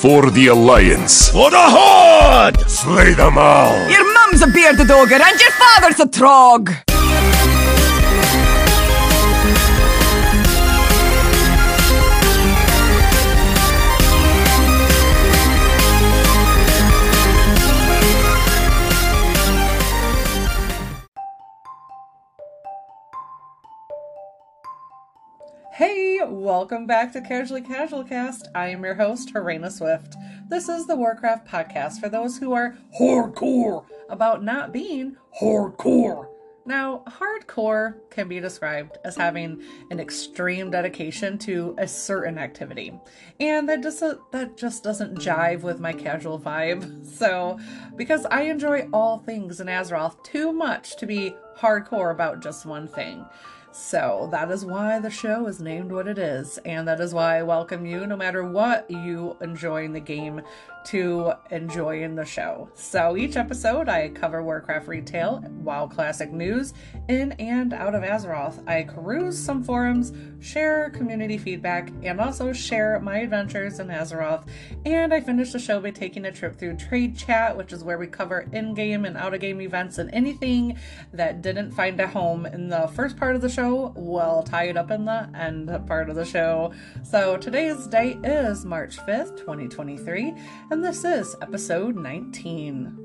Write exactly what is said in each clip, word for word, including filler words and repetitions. For the Alliance. For the Horde! Slay them all! Your mum's a bearded ogre and your father's a trog! Hey, welcome back to Casually Casualcast. I am your host, Horena Swift. This is the Warcraft podcast for those who are hardcore about not being hardcore. Now, hardcore can be described as having an extreme dedication to a certain activity, and that just uh, that just doesn't jive with my casual vibe. So, because I enjoy all things in Azeroth too much to be hardcore about just one thing. So that is why the show is named what it is, and that is why I welcome you, no matter what you enjoy in the game, to enjoying the show. So each episode I cover Warcraft retail, WoW Classic news, in and out of Azeroth. I peruse some forums, share community feedback, and also share my adventures in Azeroth. And I finish the show by taking a trip through Trade Chat, which is where we cover in-game and out-of-game events, and anything that didn't find a home in the first part of the show, we'll tie it up in the end part of the show. So today's date is March fifth, twenty twenty-three, and this is episode nineteen.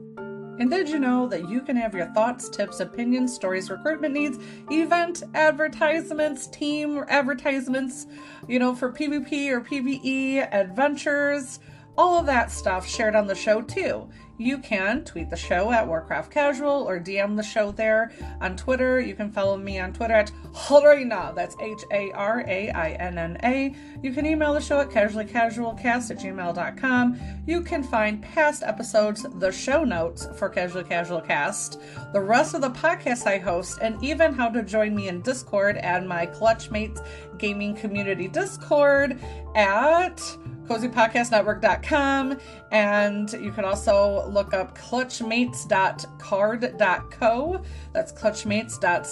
And did you know that you can have your thoughts, tips, opinions, stories, recruitment needs, event advertisements, team advertisements, you know, for PvP or PvE, adventures, all of that stuff shared on the show too. You can tweet the show at Warcraft Casual or D M the show there on Twitter. You can follow me on Twitter at Horena, that's H A R A I N N A. You can email the show at casually casualcast at gmail dot com. You can find past episodes, the show notes for Casually Casualcast, the rest of the podcasts I host, and even how to join me in Discord and my Clutchmates gaming community Discord at cozy podcast network dot com, and you can also look up clutchmates dot card dot co, that's clutchmates dot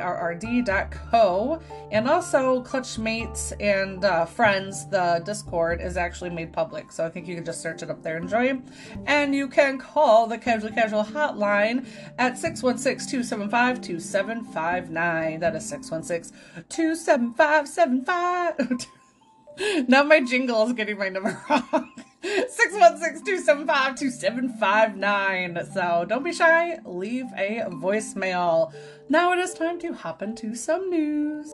card dot co, and also Clutchmates and uh, Friends, the Discord is actually made public, so I think you can just search it up there and join. And you can call the Casually Casual hotline at six one six, two seven five, two seven five nine, that is six one six, two seven five, seven five Now my jingle is getting my number wrong. six one six, two seven five, two seven five nine. So don't be shy. Leave a voicemail. Now it is time to hop into some news.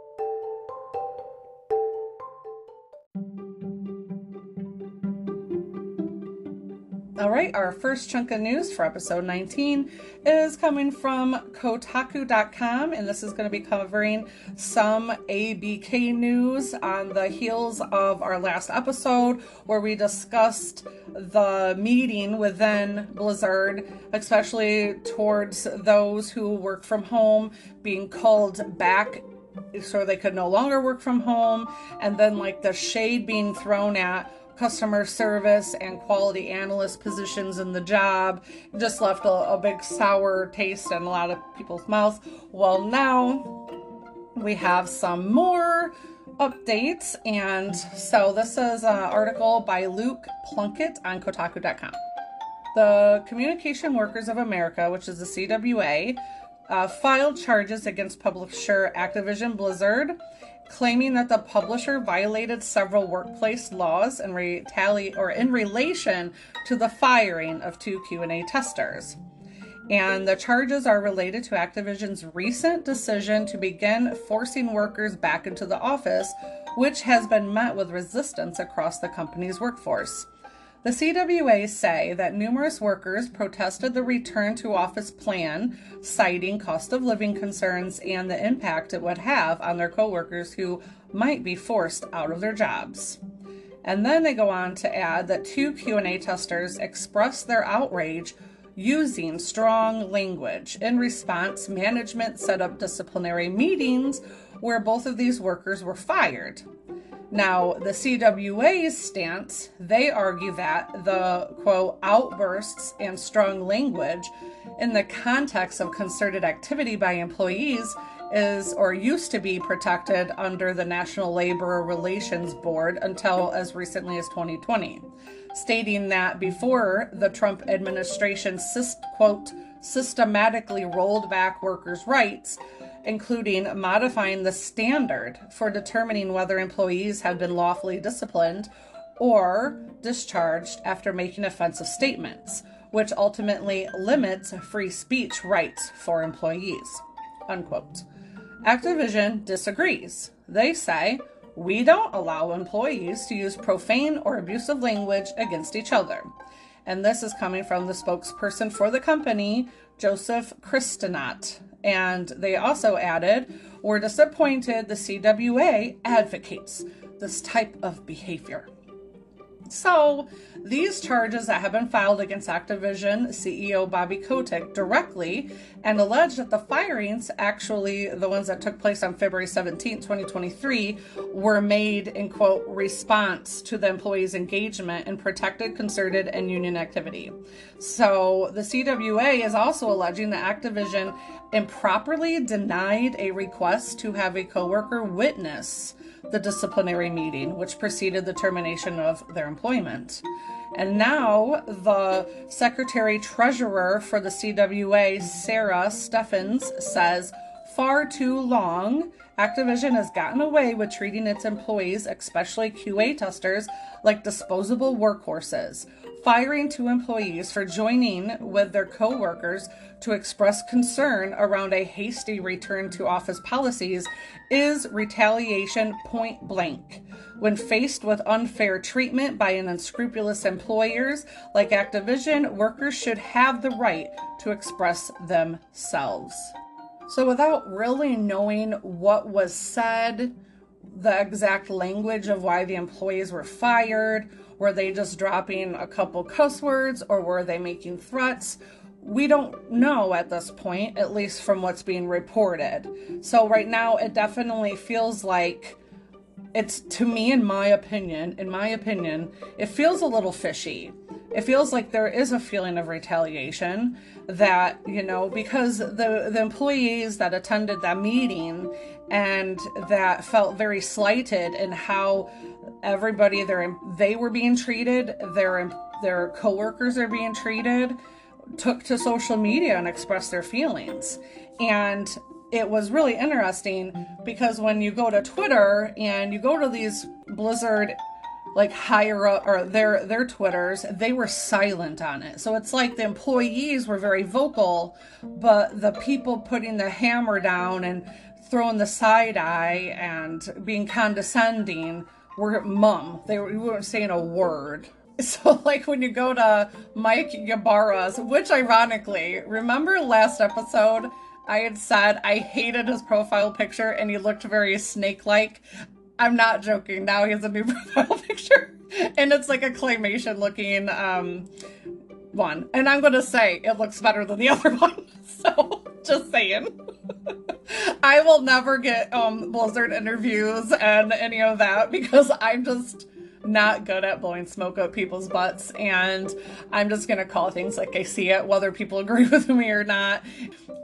All right, our first chunk of news for episode nineteen is coming from Kotaku dot com, and this is going to be covering some A B K news on the heels of our last episode where we discussed the meeting within Blizzard, especially towards those who work from home being called back so they could no longer work from home, and then like the shade being thrown at customer service and quality analyst positions in the job. Just left a, a big sour taste in a lot of people's mouths. Well, now we have some more updates, and so this is an article by Luke Plunkett on Kotaku dot com. The Communication Workers of America, which is the C W A, uh, filed charges against publisher Activision Blizzard, claiming that the publisher violated several workplace laws in retali- or in relation to the firing of two Q and A testers. And the charges are related to Activision's recent decision to begin forcing workers back into the office, which has been met with resistance across the company's workforce. The C W A say that numerous workers protested the return to office plan, citing cost of living concerns and the impact it would have on their coworkers who might be forced out of their jobs. And then they go on to add that two Q and A testers expressed their outrage using strong language. In response, management set up disciplinary meetings where both of these workers were fired. Now, the C W A's stance, they argue that the, quote, outbursts and strong language in the context of concerted activity by employees is or used to be protected under the National Labor Relations Board until as recently as twenty twenty. stating that before the Trump administration, quote, systematically rolled back workers' rights, including modifying the standard for determining whether employees have been lawfully disciplined or discharged after making offensive statements, which ultimately limits free speech rights for employees, unquote. Activision disagrees. They say, we don't allow employees to use profane or abusive language against each other. And this is coming from the spokesperson for the company, Joseph Christenot. And they also added, we're disappointed the C W A advocates this type of behavior. So these charges that have been filed against Activision C E O Bobby Kotick directly and allege that the firings, actually the ones that took place on February seventeenth, twenty twenty-three, were made in, quote, response to the employees' engagement in protected, concerted, and union activity. So the C W A is also alleging that Activision improperly denied a request to have a coworker witness the disciplinary meeting, which preceded the termination of their employment. And now the secretary treasurer for the C W A, Sarah Steffens, says far too long, Activision has gotten away with treating its employees, especially Q A testers, like disposable workhorses, firing two employees for joining with their co-workers to express concern around a hasty return to office policies is retaliation point blank. When faced with unfair treatment by an unscrupulous employers like Activision, workers should have the right to express themselves. So without really knowing what was said, the exact language of why the employees were fired, were they just dropping a couple cuss words, or were they making threats? We don't know at this point, at least from what's being reported. So right now, it definitely feels like it's, to me, in my opinion, in my opinion, it feels a little fishy. It feels like there is a feeling of retaliation that, you know, because the, the employees that attended that meeting and that felt very slighted in how everybody, their, they were being treated, their, their coworkers are being treated, took to social media and expressed their feelings. And it was really interesting because when you go to Twitter and you go to these Blizzard, like higher up, or their, their Twitters, they were silent on it. So it's like the employees were very vocal, but the people putting the hammer down and throwing the side eye and being condescending were mum. They were, we weren't saying a word. So like when you go to Mike Ybarra's, which ironically, remember last episode, I had said I hated his profile picture and he looked very snake-like. I'm not joking. Now he has a new profile picture and it's like a claymation looking um, one. And I'm going to say it looks better than the other one. So just saying. I will never get um, Blizzard interviews and any of that because I'm just not good at blowing smoke up people's butts, and I'm just gonna call things like I see it, whether people agree with me or not.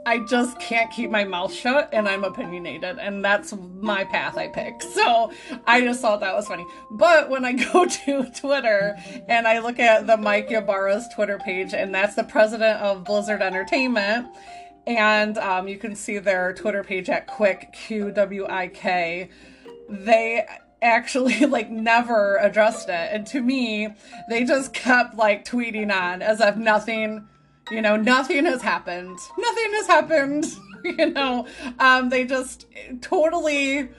I just can't keep my mouth shut, and I'm opinionated, and that's my path I pick. So I just thought that was funny. But when I go to Twitter and I look at the Mike Ybarra's Twitter page, and that's the president of Blizzard Entertainment, and um, you can see their Twitter page at Quick, Q W I K. They actually like never addressed it, and to me they just kept like tweeting on as if nothing, you know, nothing has happened, nothing has happened, you know, um they just totally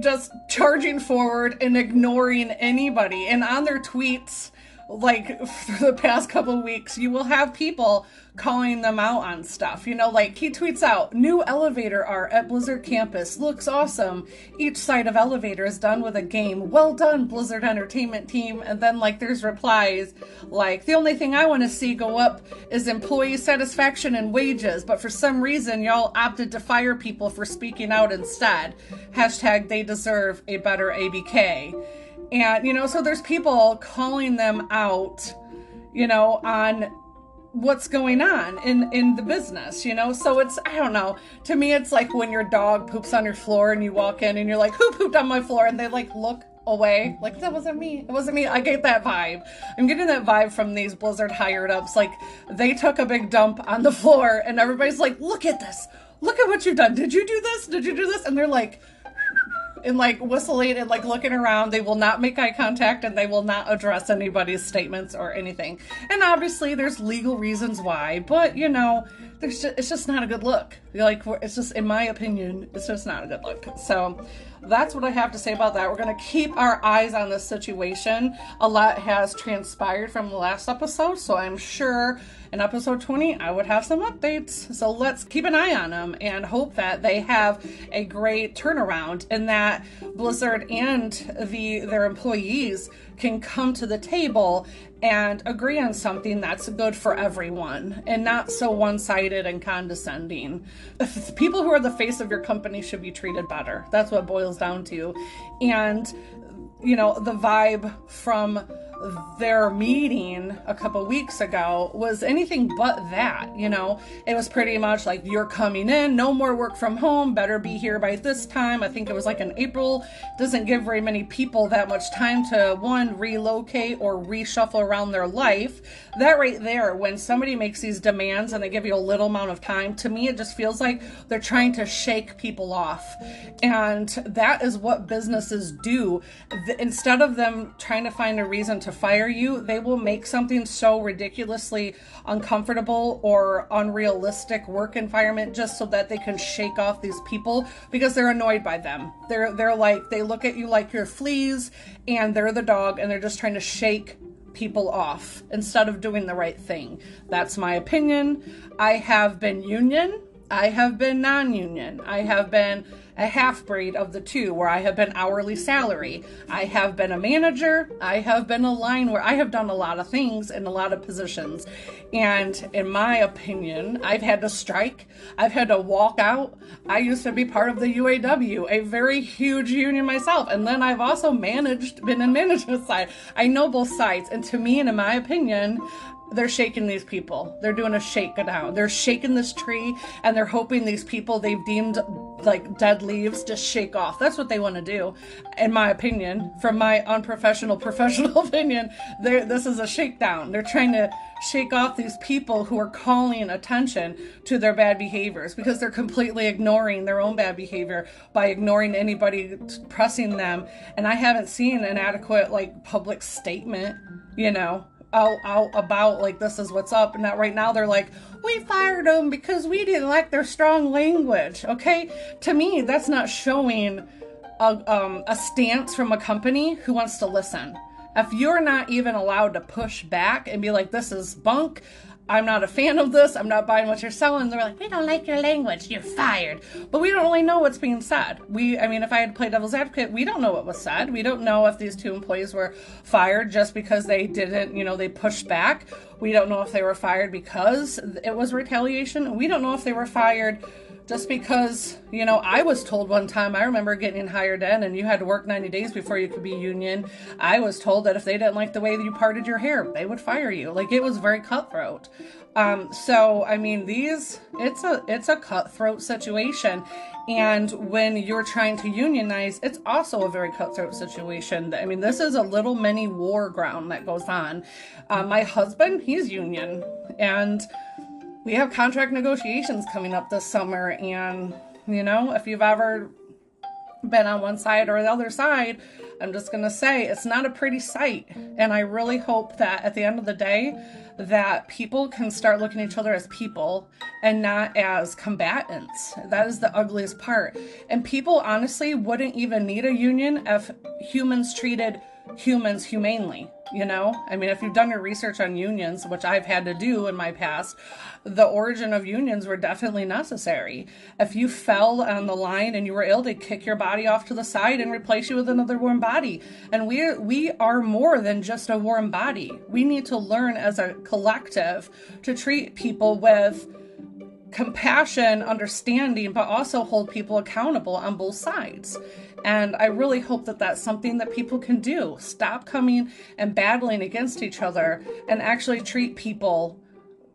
just charging forward and ignoring anybody. And on their tweets, like for the past couple of weeks, you will have people calling them out on stuff. You know, like he tweets out, new elevator art at Blizzard campus looks awesome. Each side of elevator is done with a game. Well done, Blizzard Entertainment team. And then like there's replies like, the only thing I want to see go up is employee satisfaction and wages. But for some reason, y'all opted to fire people for speaking out instead. Hashtag they deserve a better A B K. And, you know, so there's people calling them out, you know, on what's going on in, in the business, you know? So it's, I don't know, to me, it's like when your dog poops on your floor and you walk in and you're like, who pooped on my floor? And they like look away. Like, that wasn't me. It wasn't me. I get that vibe. I'm getting that vibe from these Blizzard hired ups. Like, they took a big dump on the floor and everybody's like, look at this. Look at what you've done. Did you do this? Did you do this? And they're like, and like whistling and like looking around. They will not make eye contact and they will not address anybody's statements or anything. And obviously there's legal reasons why, but you know, there's just, it's just not a good look. Like, it's just, in my opinion, it's just not a good look. So that's what I have to say about that. We're going to keep our eyes on this situation. A lot has transpired from the last episode, so I'm sure in episode twenty, I would have some updates. So let's keep an eye on them and hope that they have a great turnaround and that Blizzard and the their employees can come to the table and agree on something that's good for everyone and not so one-sided and condescending. People who are the face of your company should be treated better. That's what it boils down to. And, you know, the vibe from their meeting a couple weeks ago was anything but that. You know, it was pretty much like, you're coming in, no more work from home, better be here by this time. I think it was like in April. Doesn't give very many people that much time to, one, relocate or reshuffle around their life. That right there, when somebody makes these demands and they give you a little amount of time, to me it just feels like they're trying to shake people off. And that is what businesses do. Instead of them trying to find a reason to to fire you, they will make something so ridiculously uncomfortable or unrealistic work environment just so that they can shake off these people because they're annoyed by them. They're they're like, they look at you like you're fleas and they're the dog and they're just trying to shake people off instead of doing the right thing. That's my opinion. I have been union. I have been non-union. I have been a half-breed of the two, where I have been hourly salary. I have been a manager. I have been a line where I have done a lot of things in a lot of positions. And in my opinion, I've had to strike. I've had to walk out. I used to be part of the U A W, a very huge union myself. And then I've also managed, been in management side. I know both sides. And to me, and in my opinion, they're shaking these people. They're doing a shake down. They're shaking this tree and they're hoping these people they've deemed like dead leaves just shake off. That's what they want to do. In my opinion, from my unprofessional professional opinion, this is a shakedown. They're trying to shake off these people who are calling attention to their bad behaviors because they're completely ignoring their own bad behavior by ignoring anybody pressing them. And I haven't seen an adequate like public statement, you know, Out, out about like, this is what's up. And that right now they're like, we fired them because we didn't like their strong language. Okay, to me that's not showing a, um, a stance from a company who wants to listen. If you're not even allowed to push back and be like, this is bunk, I'm not a fan of this, I'm not buying what you're selling, they're like, we don't like your language, you're fired. But we don't really know what's being said. We, I mean, if I had to play devil's advocate, we don't know what was said. We don't know if these two employees were fired just because they didn't, you know, they pushed back. We don't know if they were fired because it was retaliation. We don't know if they were fired just because, you know, I was told one time, I remember getting hired in and you had to work ninety days before you could be union. I was told that if they didn't like the way that you parted your hair, they would fire you. Like, it was very cutthroat. Um, so, I mean, these, it's a, it's a cutthroat situation. And when you're trying to unionize, it's also a very cutthroat situation. I mean, this is a little mini war ground that goes on. Uh, my husband, he's union. And we have contract negotiations coming up this summer. And, you know, if you've ever been on one side or the other side, I'm just going to say it's not a pretty sight. And I really hope that at the end of the day, that people can start looking at each other as people and not as combatants. That is the ugliest part. And people honestly wouldn't even need a union if humans treated humans humanely. You know, I mean, if you've done your research on unions, which I've had to do in my past, the origin of unions were definitely necessary. If you fell on the line and you were ill, they'd kick your body off to the side and replace you with another warm body. And we we are more than just a warm body. We need to learn as a collective to treat people with compassion, understanding, but also hold people accountable on both sides. And I really hope that that's something that people can do. Stop coming and battling against each other and actually treat people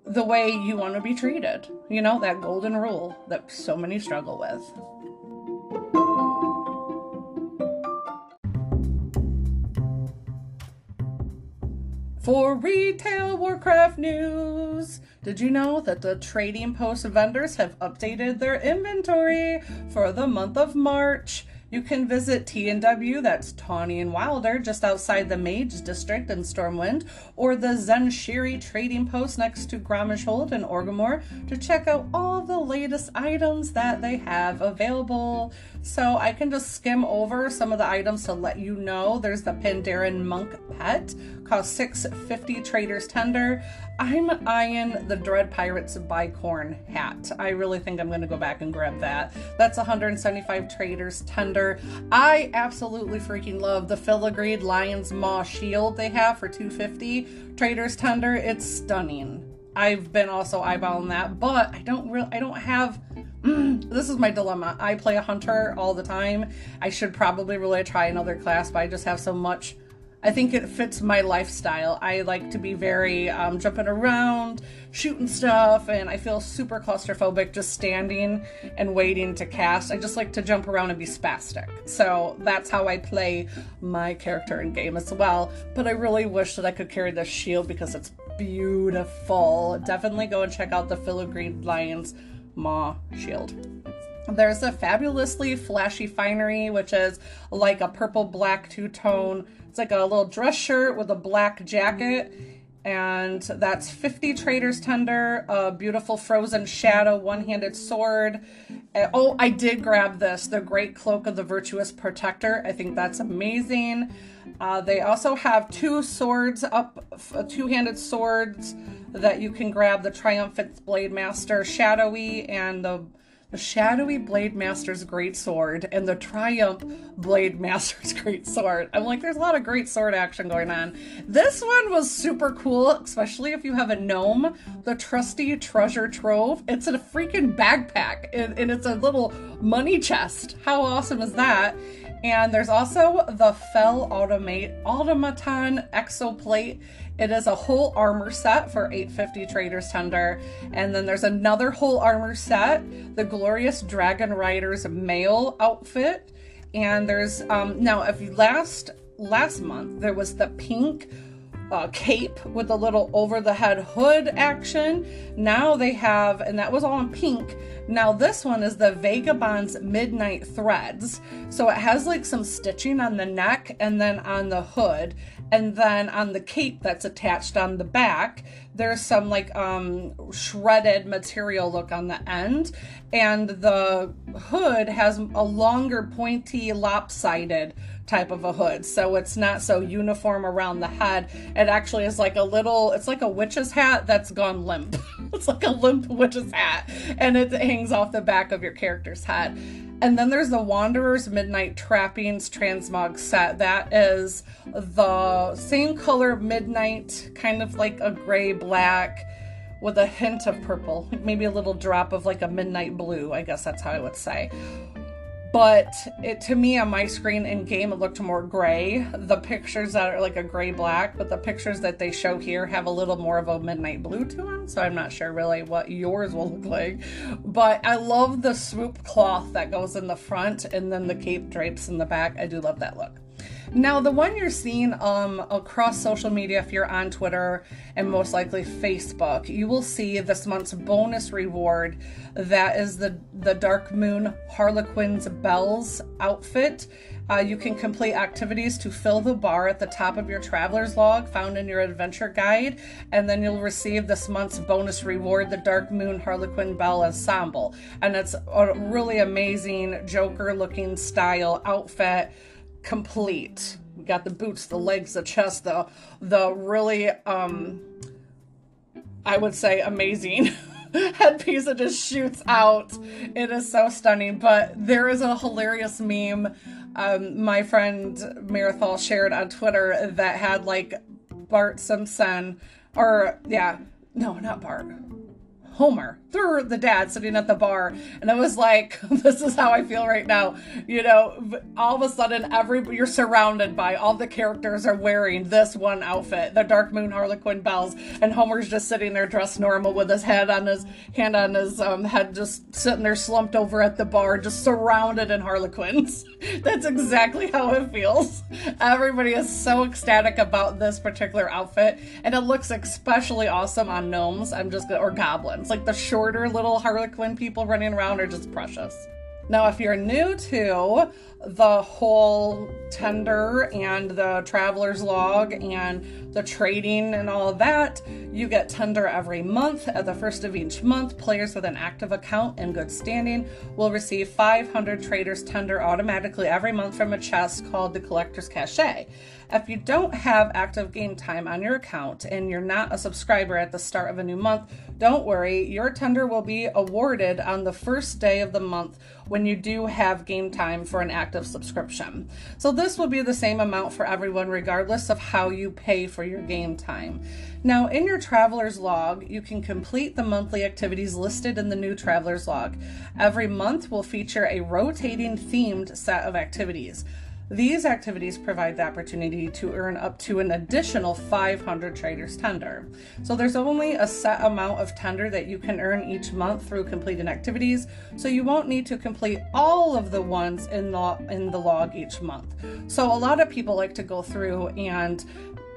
the way you want to be treated. You know, that golden rule that so many struggle with. For retail Warcraft news, did you know that the Trading Post vendors have updated their inventory for the month of March? You can visit T and W, that's Tawny and Wilder, just outside the Mage District in Stormwind, or the Zenshiri Trading Post next to Grommishhold in Orgrimmar to check out all the latest items that they have available. So I can just skim over some of the items to let you know. There's the Pandaren Monk Pet, cost six dollars and fifty cents Trader's Tender. I'm eyeing the Dread Pirates Bicorn hat. I really think I'm going to go back and grab that. That's one hundred seventy-five Trader's Tender. I absolutely freaking love the Filigree Lion's Maw shield they have for two dollars and fifty cents Trader's Tender. It's stunning. I've been also eyeballing that, but I don't really, I don't have, mm, this is my dilemma. I play a hunter all the time. I should probably really try another class, but I just have so much. I think it fits my lifestyle. I like to be very um, jumping around, shooting stuff, and I feel super claustrophobic just standing and waiting to cast. I just like to jump around and be spastic. So that's how I play my character in game as well. But I really wish that I could carry this shield because it's beautiful. Definitely go and check out the Filigree Lion's Maw shield. There's a fabulously flashy finery, which is like a purple black two-tone. It's like a little dress shirt with a black jacket, and that's fifty Trader's Tender. A beautiful frozen shadow one-handed sword. And, oh, I did grab this, the Great Cloak of the Virtuous Protector. I think that's amazing. Uh, they also have two swords up, f- two-handed swords that you can grab, the Triumphant Blade Master Shadowy and the The Shadowy Blade Master's Great Sword and the Triumph Blade Master's Great Sword. I'm like, there's a lot of great sword action going on. This one was super cool, especially if you have a gnome. The trusty treasure trove. It's a freaking backpack and, and it's a little money chest. How awesome is that? And there's also the Fel Automate Automaton Exoplate. It is a whole armor set for eight dollars and fifty cents Trader's Tender. And then there's another whole armor set, the Glorious Dragon Rider's male outfit. And there's, um, now if you last, last month, there was the pink uh, cape with a little over the head hood action. Now they have, and that was all in pink. Now this one is the Vagabond's Midnight Threads. So it has like some stitching on the neck and then on the hood. And then on the cape that's attached on the back, there's some like um, shredded material look on the end. And the hood has a longer, pointy, lopsided type of a hood. So it's not so uniform around the head. It actually is like a little, it's like a witch's hat that's gone limp. It's like a limp witch's hat. And it hangs off the back of your character's head. And then there's the Wanderer's Midnight Trappings Transmog set. That is the same color midnight, kind of like a gray black with a hint of purple, maybe a little drop of like a midnight blue. I guess that's how I would say. But it, to me, on my screen in game, it looked more gray. The pictures that are like a gray black, but the pictures that they show here have a little more of a midnight blue to them. So I'm not sure really what yours will look like. But I love the swoop cloth that goes in the front and then the cape drapes in the back. I do love that look. Now, the one you're seeing um, across social media, if you're on Twitter and most likely Facebook, you will see this month's bonus reward. That is the, the Dark Moon Harlequin's bells outfit. Uh, you can complete activities to fill the bar at the top of your Traveler's Log found in your adventure guide, and then you'll receive this month's bonus reward, the Dark Moon Harlequin Bell Ensemble. And it's a really amazing Joker-looking style outfit. Complete. We got the boots, the legs, the chest, the the really um I would say amazing headpiece that just shoots out. It is so stunning. But there is a hilarious meme um my friend Marathol shared on Twitter that had like Bart Simpson, or yeah, no, not Bart. Homer. They're the dad sitting at the bar. And I was like, this is how I feel right now. You know, all of a sudden, every you're surrounded by all the characters are wearing this one outfit, the Dark Moon Harlequin bells. And Homer's just sitting there dressed normal with his head on his hand on his um, head, just sitting there slumped over at the bar, just surrounded in Harlequins. That's exactly how it feels. Everybody is so ecstatic about this particular outfit. And it looks especially awesome on gnomes. I'm just or goblins. Like the shorter little Harlequin people running around are just precious. Now, if you're new to the whole tender and the Traveler's Log and the trading and all of that, you get tender every month. At the first of each month, players with an active account in good standing will receive five hundred Trader's Tender automatically every month from a chest called the Collector's Cachet. If you don't have active game time on your account and you're not a subscriber at the start of a new month, don't worry, your tender will be awarded on the first day of the month when you do have game time for an active subscription. So this will be the same amount for everyone regardless of how you pay for your game time. Now, in your Traveler's Log, you can complete the monthly activities listed in the new Traveler's Log. Every month will feature a rotating themed set of activities. These activities provide the opportunity to earn up to an additional five hundred Trader's Tender. So there's only a set amount of tender that you can earn each month through completing activities, so you won't need to complete all of the ones in the, in the log each month. So a lot of people like to go through and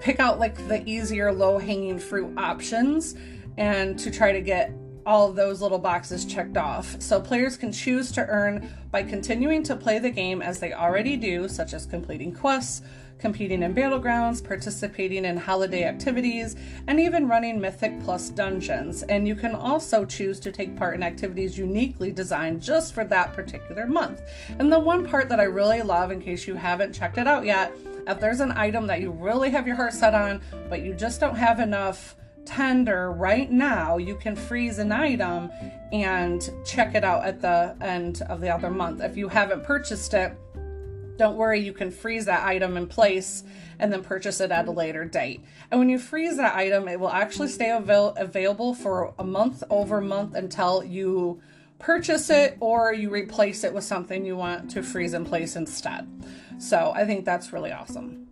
pick out like the easier low-hanging fruit options and to try to get all of those little boxes checked off. So players can choose to earn by continuing to play the game as they already do, such as completing quests, competing in battlegrounds, participating in holiday activities, and even running Mythic Plus dungeons. And you can also choose to take part in activities uniquely designed just for that particular month. And the one part that I really love, in case you haven't checked it out yet, if there's an item that you really have your heart set on, but you just don't have enough tender right now, you can freeze an item and check it out at the end of the other month. If you haven't purchased it, don't worry, you can freeze that item in place and then purchase it at a later date. And when you freeze that item, it will actually stay avail- available for a month over month until you purchase it or you replace it with something you want to freeze in place instead. So I think that's really awesome.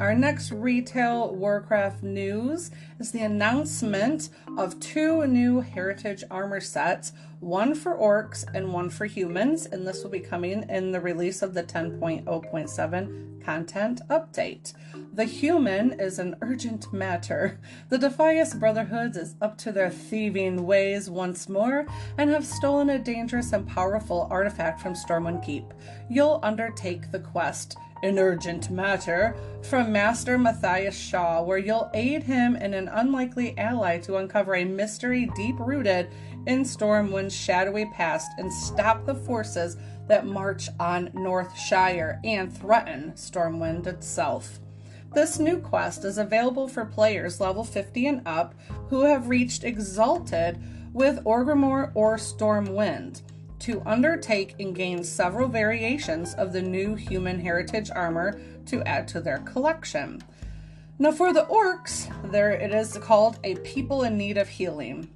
Our next retail Warcraft news is the announcement of two new heritage armor sets, one for orcs and one for humans, and this will be coming in the release of the ten point oh point seven content update. The human is an urgent matter. The Defias Brotherhoods is up to their thieving ways once more and have stolen a dangerous and powerful artifact from Stormwind Keep. You'll undertake the quest An Urgent Matter from Master Matthias Shaw, where you'll aid him and an unlikely ally to uncover a mystery deep-rooted in Stormwind's shadowy past and stop the forces that march on North Shire and threaten Stormwind itself. This new quest is available for players level fifty and up who have reached Exalted with Orgrimmar or Stormwind to undertake and gain several variations of the new human heritage armor to add to their collection. Now for the orcs, there it is called a People in Need of Healing,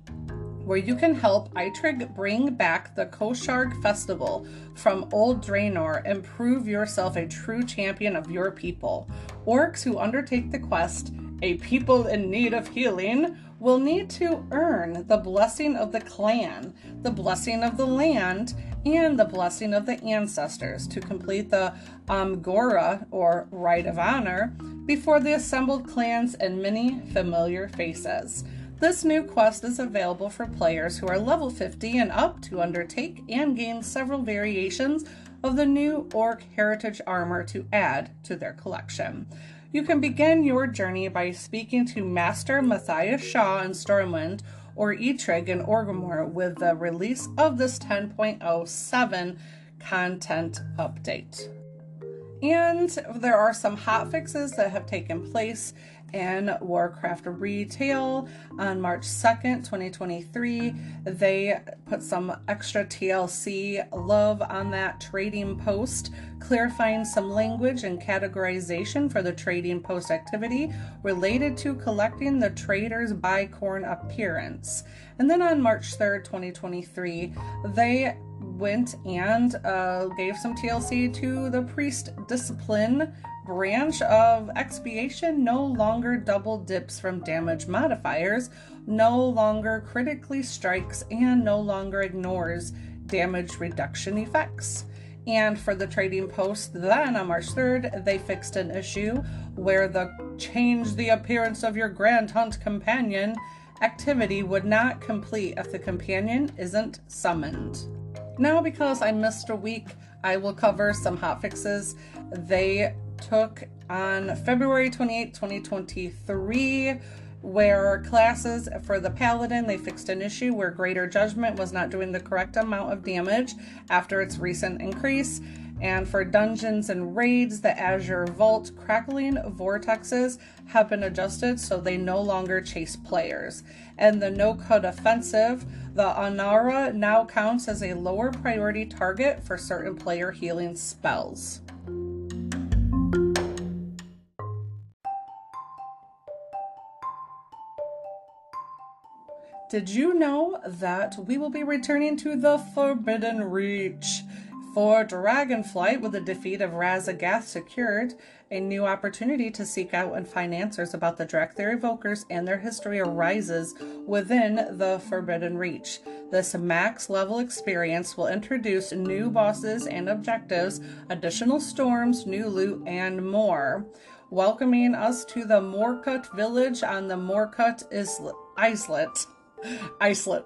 where you can help Eitrigg bring back the Kosharg Festival from Old Draenor and prove yourself a true champion of your people. Orcs who undertake the quest, a People in Need of Healing, will need to earn the blessing of the clan, the blessing of the land, and the blessing of the ancestors to complete the Amgora, or Rite of Honor, before the assembled clans and many familiar faces. This new quest is available for players who are level fifty and up to undertake and gain several variations of the new orc heritage armor to add to their collection. You can begin your journey by speaking to Master Matthias Shaw in Stormwind or Eitrigg in Orgrimmar with the release of this ten point oh seven content update. And there are some hot fixes that have taken place in Warcraft Retail on March second, twenty twenty-three. They put some extra T L C love on that trading post, clarifying some language and categorization for the trading post activity related to collecting the trader's bicorn appearance. And then on March third, twenty twenty-three, they went and uh, gave some T L C to the priest discipline branch of expiation. No longer double dips from damage modifiers, no longer critically strikes, and no longer ignores damage reduction effects. And for the trading post, then on March third, they fixed an issue where the change the appearance of your Grand Hunt companion activity would not complete if the companion isn't summoned. Now, because I missed a week, I will cover some hotfixes they took on February twenty-eighth, twenty twenty-three, where classes for the Paladin, they fixed an issue where Greater Judgment was not doing the correct amount of damage after its recent increase. And for Dungeons and Raids, the Azure Vault Crackling Vortexes have been adjusted so they no longer chase players. And the no-code offensive, the Anara now counts as a lower priority target for certain player healing spells. Did you know that we will be returning to the Forbidden Reach? For Dragonflight, with the defeat of Razagath secured, a new opportunity to seek out and find answers about the Drakthir Evokers and their history arises within the Forbidden Reach. This max level experience will introduce new bosses and objectives, additional storms, new loot, and more, welcoming us to the Morcut village on the Morcut Islet. Islet.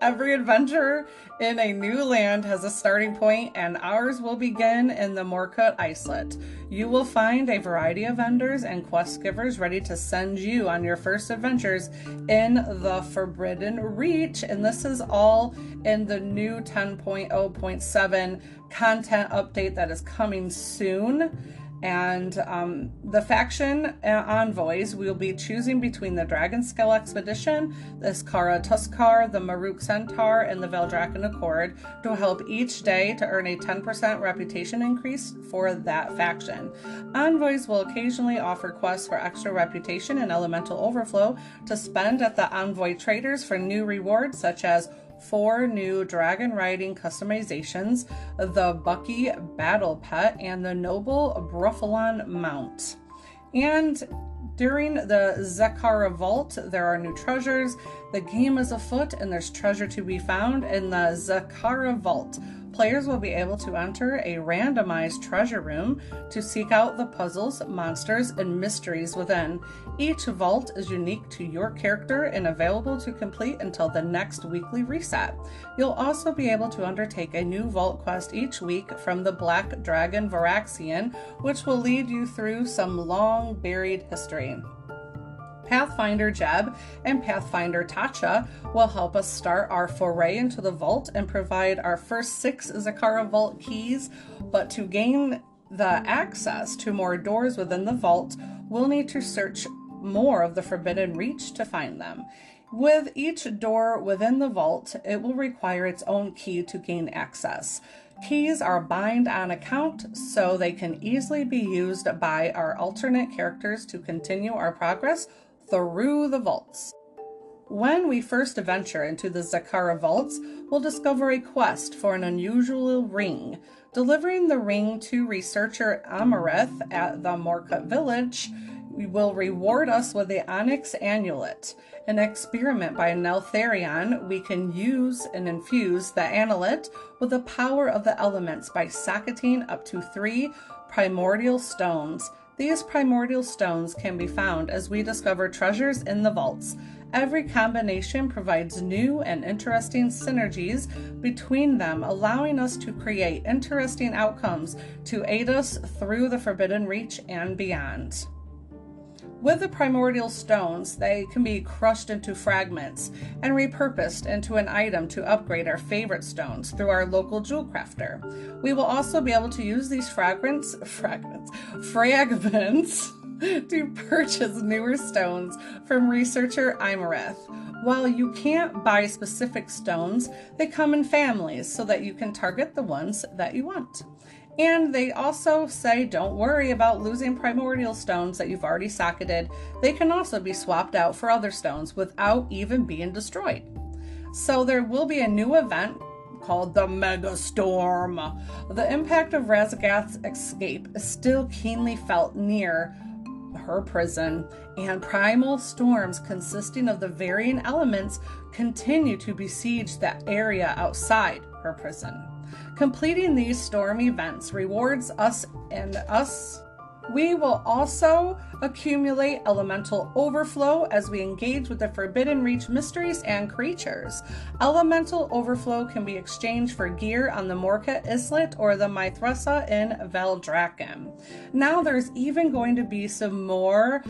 Every adventure in a new land has a starting point, and ours will begin in the Morcut Islet. You will find a variety of vendors and quest givers ready to send you on your first adventures in the Forbidden Reach, and this is all in the new ten point oh point seven content update that is coming soon. And um, the faction envoys will be choosing between the Dragon Scale Expedition, the Iskara Tuskar, the Maruk Centaur, and the Veldraken Accord to help each day to earn a ten percent reputation increase for that faction. Envoys will occasionally offer quests for extra reputation and elemental overflow to spend at the envoy traders for new rewards such as four new dragon riding customizations, the Bucky Battle Pet, and the Noble Bruffalon Mount. And during the Zskera Vault, there are new treasures. The game is afoot, and there's treasure to be found in the Zskera Vault. Players will be able to enter a randomized treasure room to seek out the puzzles, monsters, and mysteries within. Each vault is unique to your character and available to complete until the next weekly reset. You'll also be able to undertake a new vault quest each week from the Black Dragon Varaxian, which will lead you through some long buried history. Pathfinder Jeb and Pathfinder Tatcha will help us start our foray into the vault and provide our first six Zskera Vault keys, but to gain the access to more doors within the vault, we'll need to search more of the Forbidden Reach to find them. With each door within the vault, it will require its own key to gain access. Keys are bind on account, so they can easily be used by our alternate characters to continue our progress through the vaults. When we first venture into the Zskera vaults, we'll discover a quest for an unusual ring. Delivering the ring to Researcher Imareth at the Morcut village will reward us with the Onyx Amulet, an experiment by Neltharion. We can use and infuse the amulet with the power of the elements by socketing up to three primordial stones. These primordial stones can be found as we discover treasures in the vaults. Every combination provides new and interesting synergies between them, allowing us to create interesting outcomes to aid us through the Forbidden Reach and beyond. With the primordial stones, they can be crushed into fragments and repurposed into an item to upgrade our favorite stones through our local jewel crafter. We will also be able to use these fragments, fragments, fragments to purchase newer stones from Researcher Imareth. While you can't buy specific stones, they come in families so that you can target the ones that you want. And they also say don't worry about losing primordial stones that you've already socketed. They can also be swapped out for other stones without even being destroyed. So there will be a new event called the Mega Storm. The impact of Razagath's escape is still keenly felt near her prison, and primal storms consisting of the varying elements continue to besiege that area outside her prison. Completing these storm events rewards us and us. We will also accumulate elemental overflow as we engage with the Forbidden Reach mysteries and creatures. Elemental overflow can be exchanged for gear on the Morcut Islet or the Mithressa in Veldraken. Now there's even going to be some more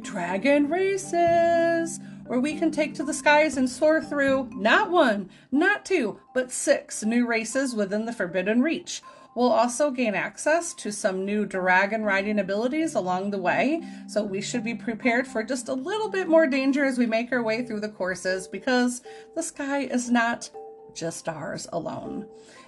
dragon races, where we can take to the skies and soar through not one, not two, but six new races within the Forbidden Reach. We'll also gain access to some new dragon riding abilities along the way, so we should be prepared for just a little bit more danger as we make our way through the courses, because the sky is not just ours alone.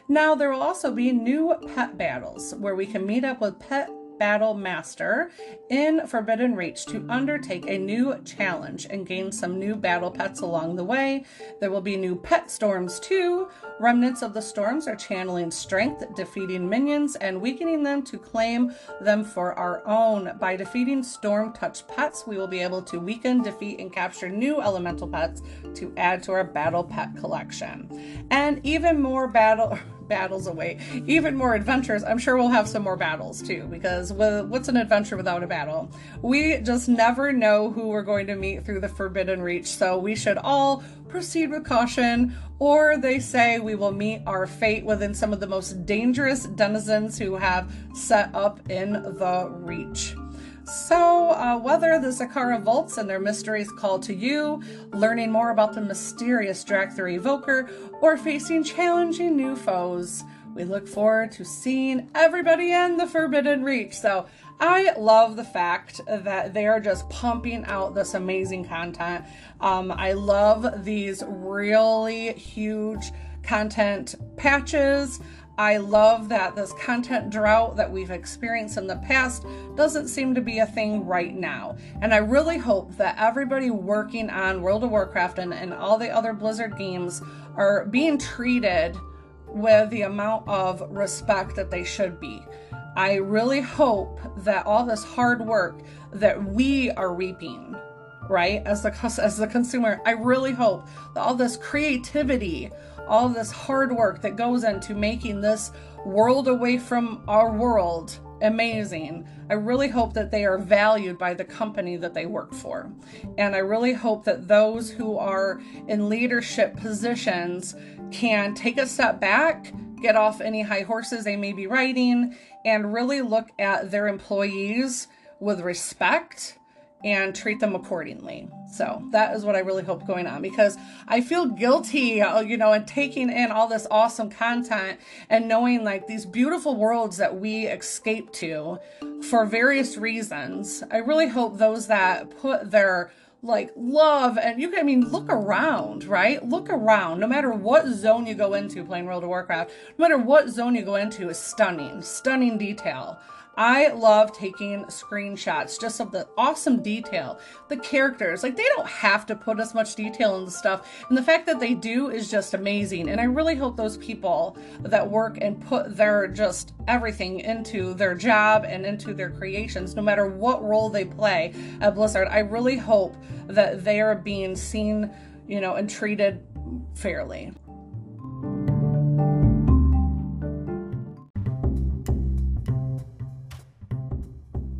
Now, there will also be new pet battles, where we can meet up with pet Battle Master in Forbidden Reach to undertake a new challenge and gain some new battle pets along the way. There will be new pet storms too. Remnants of the storms are channeling strength, defeating minions, and weakening them to claim them for our own. By defeating storm touch pets, we will be able to weaken, defeat, and capture new elemental pets to add to our battle pet collection. And even more battle... battles await, even more adventures. I'm sure we'll have some more battles too, because what's an adventure without a battle? We just never know who we're going to meet through the Forbidden Reach, so we should all proceed with caution, or they say we will meet our fate within some of the most dangerous denizens who have set up in the Reach. So uh, whether the Zskera Vaults and their mysteries call to you, learning more about the mysterious Drakthar Evoker, or facing challenging new foes, we look forward to seeing everybody in the Forbidden Reach. So I love the fact that they are just pumping out this amazing content. Um, I love these really huge content patches. I love that this content drought that we've experienced in the past doesn't seem to be a thing right now. And I really hope that everybody working on World of Warcraft and, and all the other Blizzard games are being treated with the amount of respect that they should be. I really hope that all this hard work that we are reaping, right, as the, as the consumer, I really hope that all this creativity, all this hard work that goes into making this world away from our world amazing, I really hope that they are valued by the company that they work for. And I really hope that those who are in leadership positions can take a step back, get off any high horses they may be riding, and really look at their employees with respect and treat them accordingly. So that is what I really hope going on, because I feel guilty, you know, and taking in all this awesome content and knowing like these beautiful worlds that we escape to for various reasons. I really hope those that put their like love and you can, I mean, look around, right? Look around, no matter what zone you go into playing World of Warcraft, no matter what zone you go into is stunning, stunning detail. I love taking screenshots just of the awesome detail, the characters, like they don't have to put as much detail in the stuff. And the fact that they do is just amazing. And I really hope those people that work and put their just everything into their job and into their creations, no matter what role they play at Blizzard, I really hope that they are being seen, you know, and treated fairly.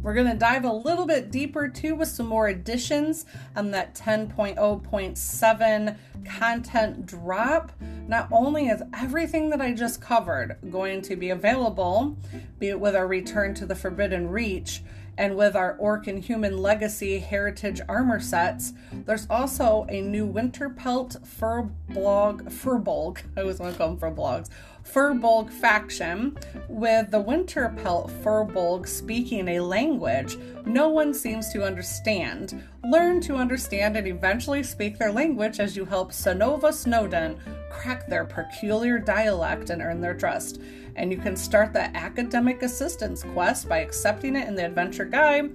We're going to dive a little bit deeper too with some more additions on that ten point oh point seven content drop. Not only is everything that I just covered going to be available, be it with our return to the Forbidden Reach, and with our Orc and Human Legacy Heritage armor sets. There's also a new Winter Pelt Furbolg, Furbolg, I always want to call them Furblogs, Furbolg faction, with the Winter Pelt Furbolg speaking a language no one seems to understand. Learn to understand and eventually speak their language as you help Sonova Snowden crack their peculiar dialect and earn their trust. And you can start the Academic Assistance quest by accepting it in the Adventure Guide.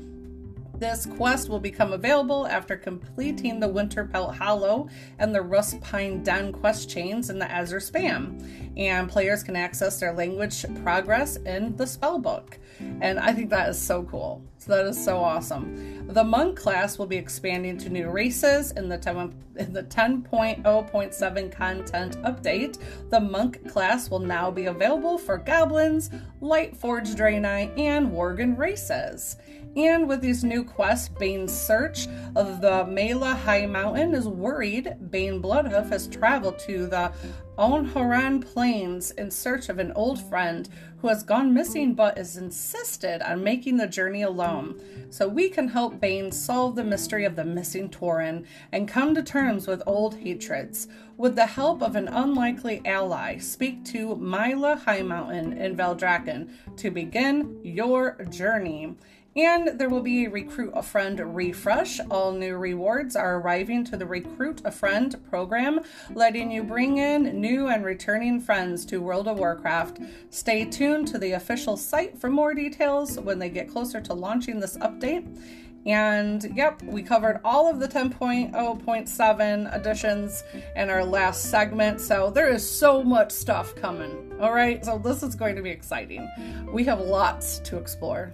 This quest will become available after completing the Winterpelt Hollow and the Rust Pine Den quest chains in the Azure Spam. And players can access their language progress in the spellbook. And I think that is so cool. So that is so awesome. The Monk class will be expanding to new races in the ten point oh point seven content update. The Monk class will now be available for Goblins, Lightforged Draenei, and Worgen races. And with these new quests, Bane's search of the Mela High Mountain is worried. Bane Bloodhoof has traveled to the Onhoran Plains in search of an old friend who has gone missing but is insisted on making the journey alone. So we can help Bane solve the mystery of the missing Tauren and come to terms with old hatreds. With the help of an unlikely ally, speak to Mela High Mountain in Veldraken to begin your journey. And there will be a Recruit a Friend refresh. All new rewards are arriving to the Recruit a Friend program, letting you bring in new and returning friends to World of Warcraft. Stay tuned to the official site for more details when they get closer to launching this update. And yep, we covered all of the ten point oh point seven additions in our last segment, so there is so much stuff coming. All right, so this is going to be exciting. We have lots to explore.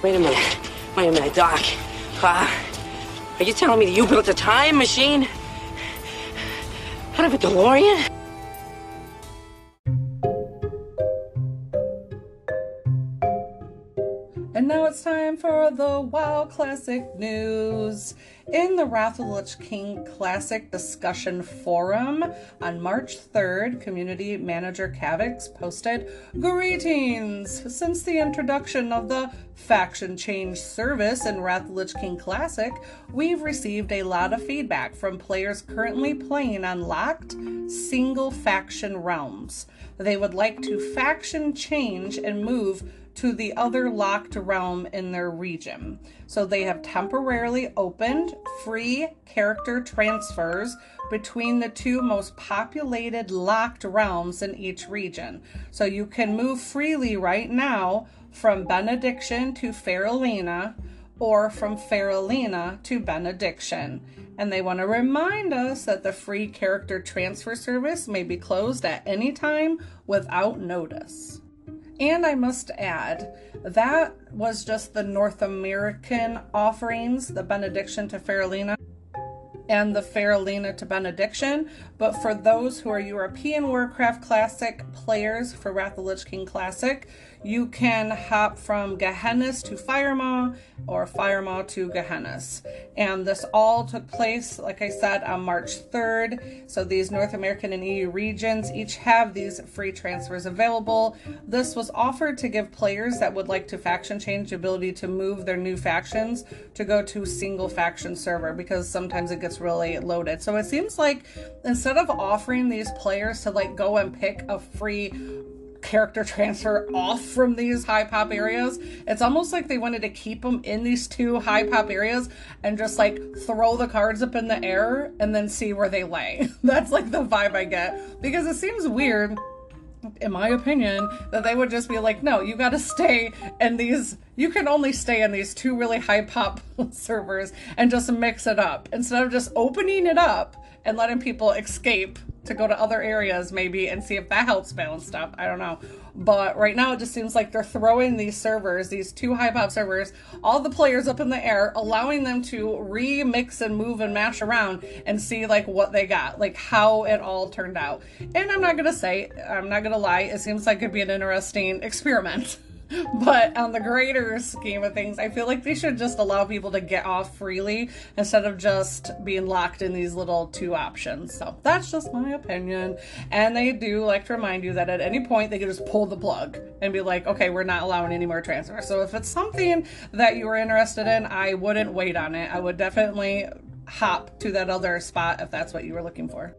Wait a minute, wait a minute, Doc. Uh, are you telling me that you built a time machine out of a DeLorean? And now it's time for the WoW Classic news. In the Wrath of the Lich King Classic discussion forum on March third, community manager Kavix posted, "Greetings! Since the introduction of the faction change service in Wrath of the Lich King Classic, we've received a lot of feedback from players currently playing on locked single faction realms. They would like to faction change and move to the other locked realm in their region. So they have temporarily opened free character transfers between the two most populated locked realms in each region. So you can move freely right now from Benediction to Feralina, or from Feralina to Benediction. And they want to remind us that the free character transfer service may be closed at any time without notice." And I must add, that was just the North American offerings, the Benediction to Feralina and the Feralina to Benediction. But for those who are European Warcraft Classic players for Wrath of the Lich King Classic, you can hop from Gehennis to Firemaw or Firemaw to Gehennis. And this all took place, like I said, on March third. So these North American and E U regions each have these free transfers available. This was offered to give players that would like to faction change the ability to move their new factions to go to single faction server, because sometimes it gets really loaded. So it seems like instead of offering these players to like go and pick a free character transfer off from these high pop areas, it's almost like they wanted to keep them in these two high pop areas and just like throw the cards up in the air and then see where they lay. That's like the vibe I get, because it seems weird, in my opinion, that they would just be like, no, you got to stay in these, you can only stay in these two really high pop servers and just mix it up, instead of just opening it up and letting people escape to go to other areas maybe and see if that helps balance stuff. I don't know. But right now it just seems like they're throwing these servers, these two high pop servers, all the players up in the air, allowing them to remix and move and mash around and see like what they got, like how it all turned out. And I'm not going to say, I'm not going to lie, it seems like it'd be an interesting experiment. But on the greater scheme of things, I feel like they should just allow people to get off freely instead of just being locked in these little two options. So that's just my opinion. And they do like to remind you that at any point they can just pull the plug and be like, okay, we're not allowing any more transfers. So if it's something that you were interested in, I wouldn't wait on it. I would definitely hop to that other spot if that's what you were looking for.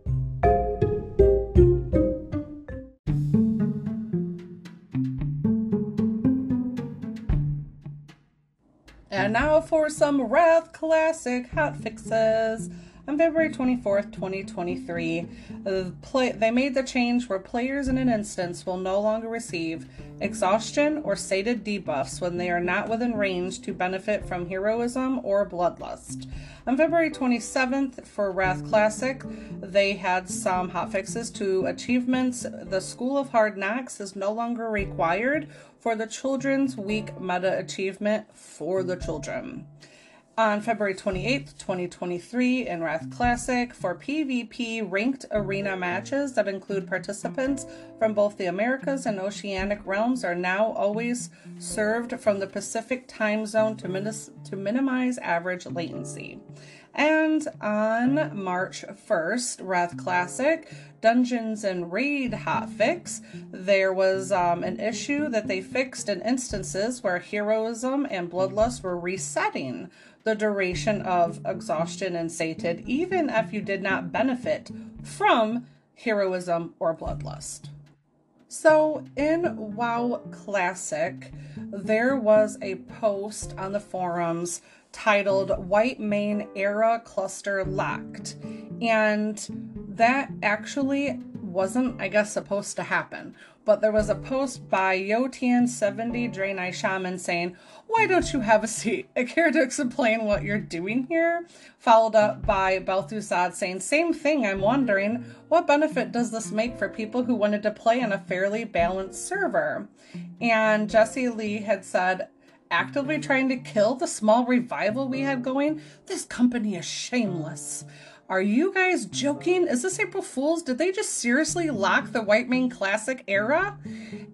And now for some Wrath Classic hot fixes. On February twenty-fourth, twenty twenty-three, the play, they made the change where players in an instance will no longer receive exhaustion or sated debuffs when they are not within range to benefit from heroism or bloodlust. On February twenty-seventh, for Wrath Classic, they had some hotfixes to achievements. The School of Hard Knocks is no longer required for the Children's Week meta achievement for the children. On February twenty-eighth, twenty twenty-three, in Wrath Classic, for PvP ranked arena matches that include participants from both the Americas and Oceanic realms are now always served from the Pacific time zone to, min- to minimize average latency. And on March first, Wrath Classic, Dungeons and Raid hotfix, there was um, an issue that they fixed in instances where heroism and bloodlust were resetting the duration of exhaustion and sated, even if you did not benefit from heroism or bloodlust. So in WoW Classic, there was a post on the forums titled White Main Era Cluster Locked, and that actually wasn't, I guess, supposed to happen. But there was a post by Yotian seventy Draenei Shaman saying, "Why don't you have a seat? I care to explain what you're doing here?" Followed up by Balthusad saying, "Same thing, I'm wondering, what benefit does this make for people who wanted to play on a fairly balanced server?" And Jesse Lee had said, "Actively trying to kill the small revival we had going? This company is shameless. Are you guys joking? Is this April Fool's? Did they just seriously lock the White Main Classic era?"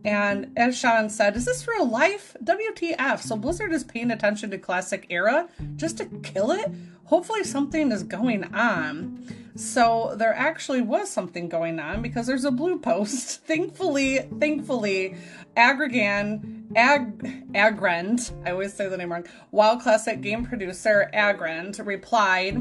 And as Sean said, "Is this real life? W T F. So Blizzard is paying attention to Classic era just to kill it? Hopefully something is going on." So there actually was something going on, because there's a blue post. Thankfully, thankfully, Agrigan, Ag, Agrend, I always say the name wrong, WoW Classic game producer Agrend replied,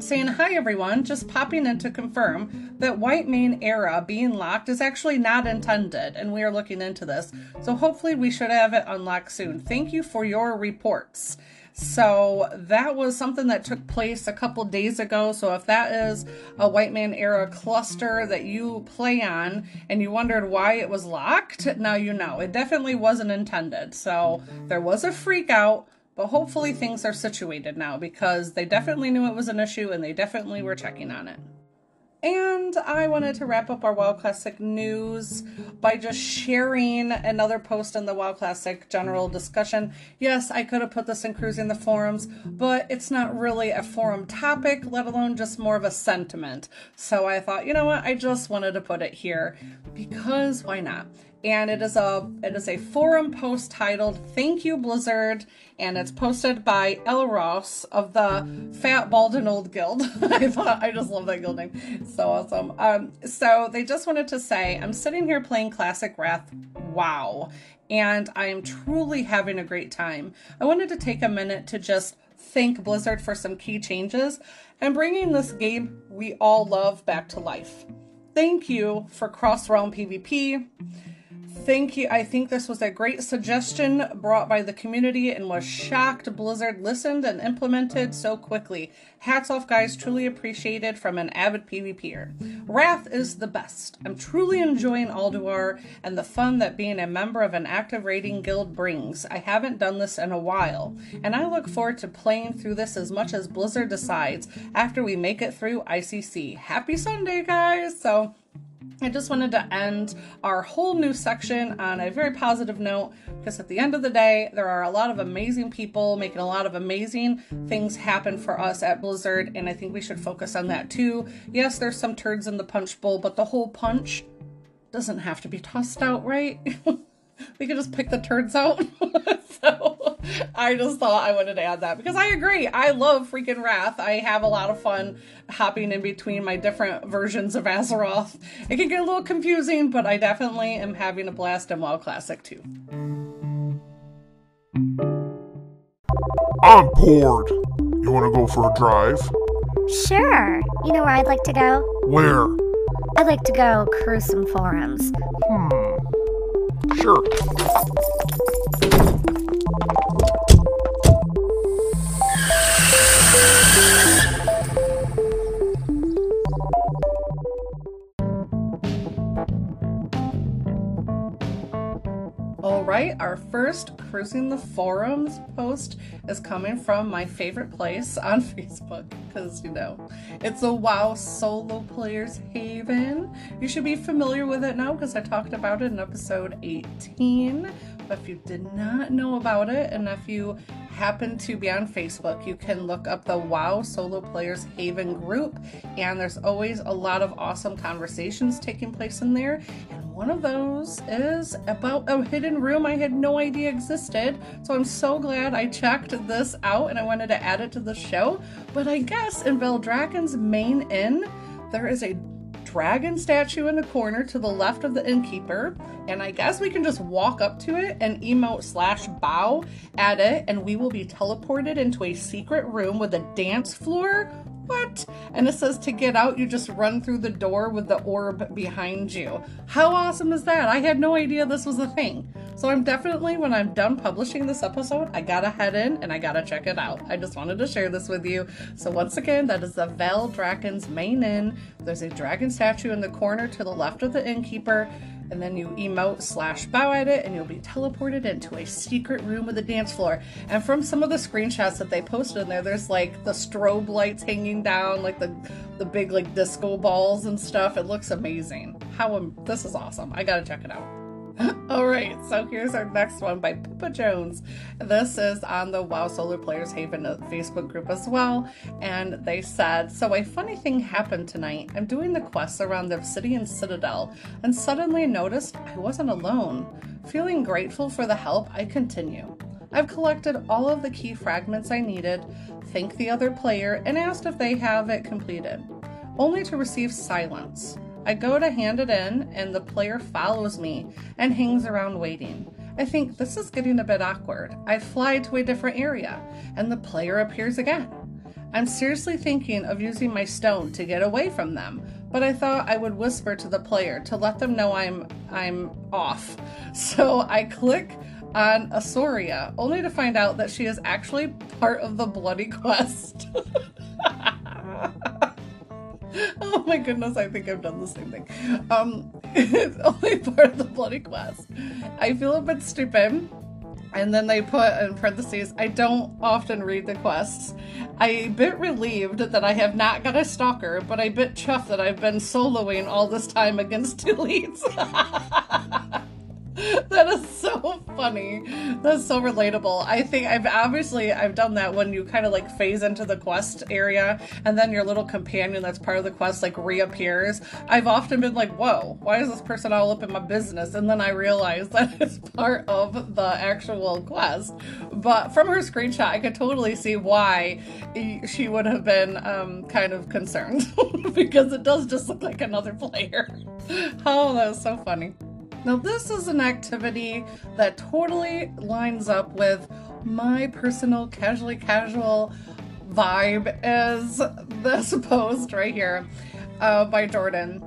saying, "Hi everyone, just popping in to confirm that White Main era being locked is actually not intended, and we are looking into this. So hopefully we should have it unlocked soon. Thank you for your reports." So that was something that took place a couple days ago. So if that is a White Man era cluster that you play on and you wondered why it was locked, now you know. It definitely wasn't intended. So there was a freak out, but hopefully things are situated now, because they definitely knew it was an issue and they definitely were checking on it. And I wanted to wrap up our WoW Classic news by just sharing another post in the WoW Classic general discussion. Yes, I could have put this in Cruising the Forums, but it's not really a forum topic, let alone just more of a sentiment. So I thought, you know what, I just wanted to put it here because why not? And it is a it is a forum post titled "Thank You Blizzard," and it's posted by Elros of the Fat Bald and Old Guild. I thought I just love that guild name, it's so awesome. Um, so they just wanted to say, "I'm sitting here playing Classic Wrath WoW, and I am truly having a great time. I wanted to take a minute to just thank Blizzard for some key changes and bringing this game we all love back to life. Thank you for cross-realm PvP." Thank you. I think this was a great suggestion brought by the community and was shocked Blizzard listened and implemented so quickly. Hats off, guys. Truly appreciated from an avid PvPer. Wrath is the best. I'm truly enjoying Alduar and the fun that being a member of an active raiding guild brings. I haven't done this in a while, and I look forward to playing through this as much as Blizzard decides after we make it through I C C. Happy Sunday, guys. So I just wanted to end our whole new section on a very positive note, because at the end of the day, there are a lot of amazing people making a lot of amazing things happen for us at Blizzard, and I think we should focus on that too. Yes, there's some turds in the punch bowl, but the whole punch doesn't have to be tossed out, right? we could just pick the turds out. So I just thought I wanted to add that because I agree. I love freaking Wrath. I have a lot of fun hopping in between my different versions of Azeroth. It can get a little confusing, but I definitely am having a blast in WoW Classic too. I'm bored. You want to go for a drive? Sure. You know where I'd like to go? Where? I'd like to go cruise some forums. Hmm. Sure. All right, our first Cruising the Forums post is coming from my favorite place on Facebook, because, you know, it's a WoW Solo Players Haven. You should be familiar with it now because I talked about it in episode eighteen. But if you did not know about it, and if you happen to be on Facebook, you can look up the WoW Solo Players Haven group, and there's always a lot of awesome conversations taking place in there. And one of those is about a hidden room I had no idea existed, so I'm so glad I checked this out and I wanted to add it to the show. But I guess in Veldraken's main inn, there is a dragon statue in the corner to the left of the innkeeper, and I guess we can just walk up to it and emote slash bow at it, and we will be teleported into a secret room with a dance floor. What? And it says to get out, you just run through the door with the orb behind you. How awesome is that? I had no idea this was a thing. So I'm definitely, when I'm done publishing this episode, I gotta head in and I gotta check it out. I just wanted to share this with you. So once again, that is the Veldraken's main inn. There's a dragon statue in the corner to the left of the innkeeper, and then you emote slash bow at it, and you'll be teleported into a secret room with a dance floor. And from some of the screenshots that they posted in there, there's like the strobe lights hanging down, like the, the big like disco balls and stuff. It looks amazing. How am- this is awesome. I gotta check it out. All right, so here's our next one by Pippa Jones. This is on the WoW Solar Players Haven Facebook group as well, and they said, so a funny thing happened tonight. I'm doing the quests around the Obsidian Citadel, and suddenly noticed I wasn't alone. Feeling grateful for the help, I continue. I've collected all of the key fragments I needed, thanked the other player, and asked if they have it completed, only to receive silence. I go to hand it in, and the player follows me and hangs around waiting. I think this is getting a bit awkward. I fly to a different area, and the player appears again. I'm seriously thinking of using my stone to get away from them, but I thought I would whisper to the player to let them know I'm I'm off. So I click on Asoria, only to find out that she is actually part of the bloody quest. Oh my goodness, I think I've done the same thing. Um, it's only part of the bloody quest. I feel a bit stupid. And then they put in parentheses, I don't often read the quests. I bit relieved that I have not got a stalker, but I bit chuffed that I've been soloing all this time against two leads. That is so funny. That's so relatable. I think I've obviously I've done that when you kind of like phase into the quest area and then your little companion that's part of the quest like reappears. I've often been like, whoa, why is this person all up in my business? And then I realize that it's part of the actual quest. But from her screenshot, I could totally see why she would have been um, kind of concerned because it does just look like another player. Oh, that was so funny. Now this is an activity that totally lines up with my personal casually casual vibe, is this post right here uh, by Jordan.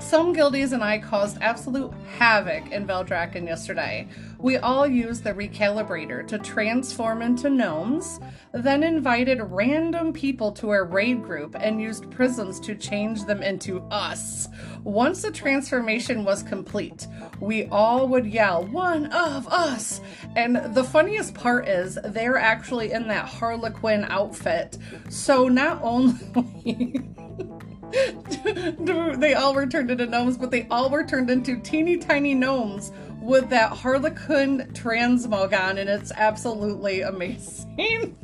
Some guildies and I caused absolute havoc in Veldraken yesterday. We all used the recalibrator to transform into gnomes, then invited random people to our raid group and used prisms to change them into us. Once the transformation was complete, we all would yell, "One of us!" And the funniest part is they're actually in that Harlequin outfit. So not only... they all were turned into gnomes, but they all were turned into teeny tiny gnomes with that Harlequin transmog on, and it's absolutely amazing.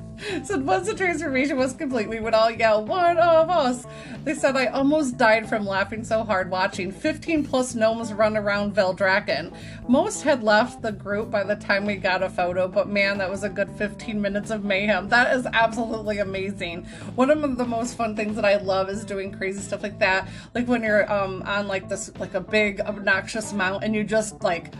said once the transformation was complete, we would all yell, "One of us!" They said I almost died from laughing so hard watching fifteen plus gnomes run around Veldraken. Most had left the group by the time we got a photo, but man, that was a good fifteen minutes of mayhem. That is absolutely amazing. One of the most fun things that I love is doing crazy stuff like that. Like when you're um, on like this, like a big obnoxious mount and you just like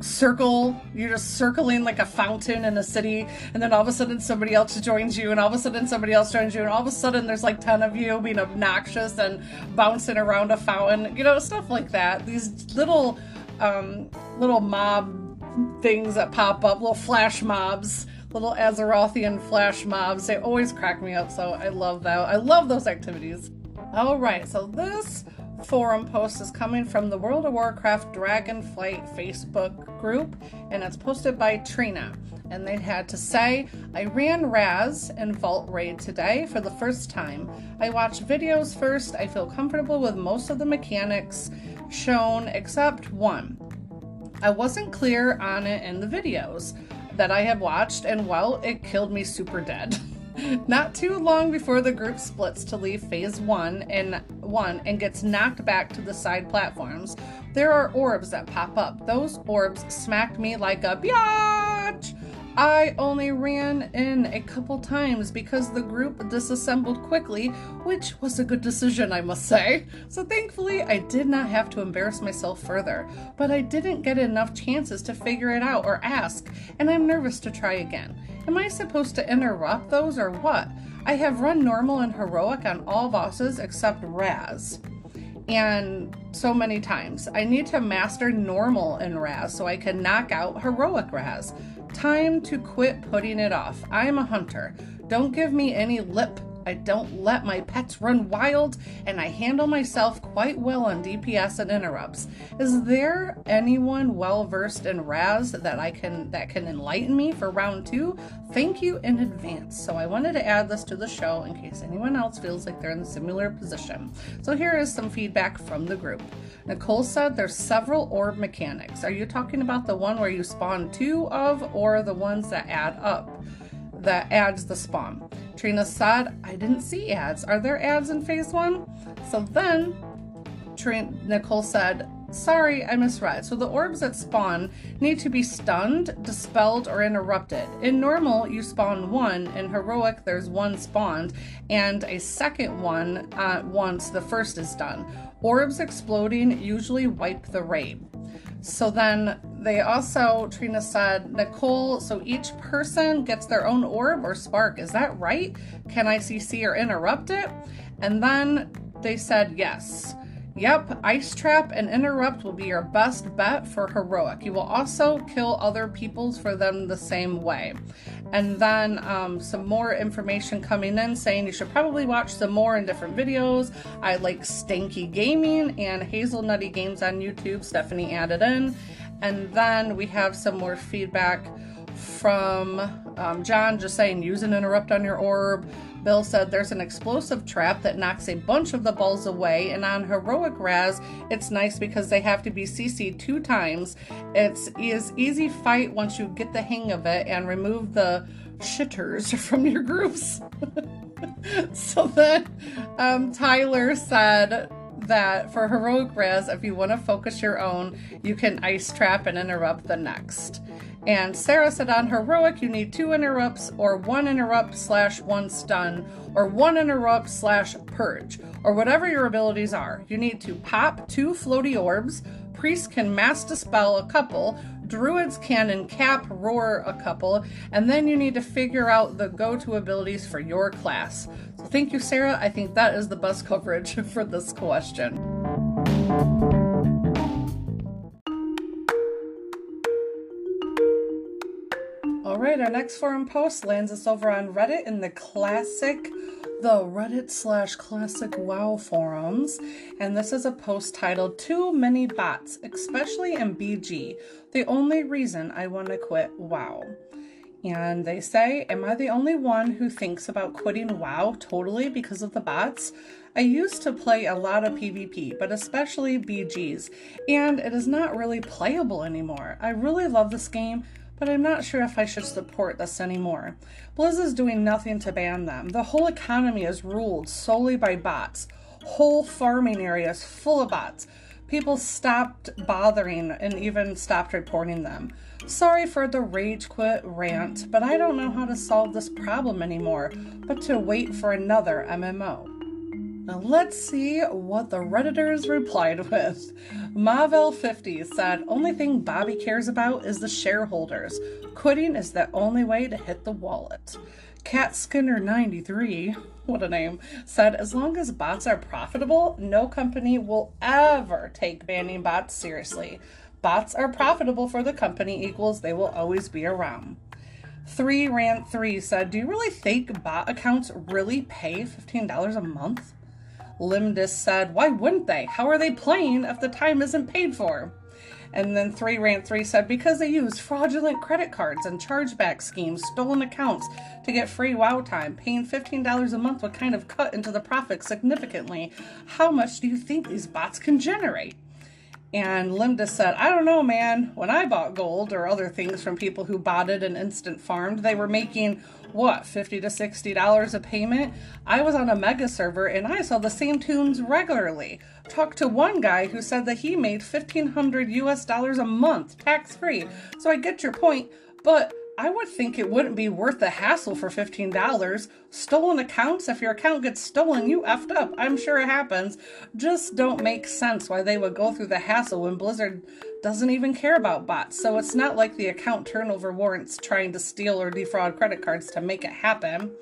circle, you're just circling like a fountain in a city, and then all of a sudden somebody else joins you, and all of a sudden somebody else joins you, and all of a sudden there's like ten of you being obnoxious and bouncing around a fountain, you know, stuff like that. These little um, little mob things that pop up, little flash mobs, little Azerothian flash mobs, they always crack me up, so I love that. I love those activities. Alright, so this forum post is coming from the World of Warcraft Dragonflight Facebook group, and it's posted by Trina. And they had to say, I ran Raz in Vault Raid today for the first time. I watched videos first. I feel comfortable with most of the mechanics shown except one. I wasn't clear on it in the videos that I have watched, and well, it killed me super dead. Not too long before the group splits to leave phase one and one and gets knocked back to the side platforms. There are orbs that pop up. Those orbs smacked me like a biatch. I only ran in a couple times because the group disassembled quickly, which was a good decision, I must say. So thankfully, I did not have to embarrass myself further, but I didn't get enough chances to figure it out or ask, and I'm nervous to try again. Am I supposed to interrupt those or what? I have run normal and heroic on all bosses except Raz, and so many times. I need to master normal in Raz so I can knock out heroic Raz. Time to quit putting it off. I'm a hunter. Don't give me any lip. I don't let my pets run wild, and I handle myself quite well on D P S and interrupts. Is there anyone well versed in Raz that I can that can enlighten me for round two? Thank you in advance. So I wanted to add this to the show in case anyone else feels like they're in a similar position. So here is some feedback from the group. Nicole said there's several orb mechanics. Are you talking about the one where you spawn two of, or the ones that add up? That adds the spawn. Trina said, I didn't see ads. Are there ads in phase one? So then Trin- Nicole said, sorry, I misread. So the orbs that spawn need to be stunned, dispelled, or interrupted. In normal, you spawn one. In heroic, there's one spawned, and a second one uh, once the first is done. Orbs exploding usually wipe the raid. So then they also, Trina said, Nicole, so each person gets their own orb or spark. Is that right? Can I C C or interrupt it? And then they said yes. Yep, Ice Trap and Interrupt will be your best bet for heroic. You will also kill other peoples for them the same way. And then um, some more information coming in saying you should probably watch some more in different videos. I like Stanky Gaming and Hazelnutty Games on YouTube, Stephanie added in. And then we have some more feedback from um, John just saying use an interrupt on your orb. Bill said there's an explosive trap that knocks a bunch of the balls away, and on heroic Raz it's nice because they have to be C C'd two times. It's is easy fight once you get the hang of it and remove the shitters from your groups. So then um, Tyler said that for heroic Raz, if you want to focus your own, you can ice trap and interrupt the next. And Sarah said on heroic, you need two interrupts or one interrupt slash one stun or one interrupt slash purge or whatever your abilities are. You need to pop two floaty orbs. Priests can mass dispel a couple. Druids can encap roar a couple. And then you need to figure out the go-to abilities for your class. So thank you, Sarah. I think that is the best coverage for this question. Alright, our next forum post lands us over on Reddit in the classic, the Reddit slash classic WoW forums. And this is a post titled, Too Many Bots, Especially in B G, the Only Reason I Want to Quit WoW. And they say, am I the only one who thinks about quitting WoW totally because of the bots? I used to play a lot of PvP, but especially B Gs, and it is not really playable anymore. I really love this game, but I'm not sure if I should support this anymore. Blizz is doing nothing to ban them. The whole economy is ruled solely by bots. Whole farming areas full of bots. People stopped bothering and even stopped reporting them. Sorry for the rage quit rant, but I don't know how to solve this problem anymore, but to wait for another M M O. Now let's see what the Redditors replied with. Mavel fifty said, only thing Bobby cares about is the shareholders. Quitting is the only way to hit the wallet. Cat Skinner ninety-three, what a name, said, as long as bots are profitable, no company will ever take banning bots seriously. Bots are profitable for the company equals they will always be around. three rant three said, do you really think bot accounts really pay fifteen dollars a month? Limdus said, why wouldn't they? How are they playing if the time isn't paid for? And then three rant three said, because they use fraudulent credit cards and chargeback schemes, stolen accounts to get free WoW time. Paying fifteen dollars a month would kind of cut into the profit significantly. How much do you think these bots can generate? And Limdus said, I don't know, man. When I bought gold or other things from people who botted and instant farmed, they were making, what, fifty to sixty dollars a payment? I was on a mega server and I saw the same tunes regularly. Talked to one guy who said that he made fifteen hundred U S dollars a month, tax-free. So I get your point, but I would think it wouldn't be worth the hassle for fifteen dollars. Stolen accounts, if your account gets stolen, you effed up. I'm sure it happens. Just don't make sense why they would go through the hassle when Blizzard doesn't even care about bots. So it's not like the account turnover warrants trying to steal or defraud credit cards to make it happen.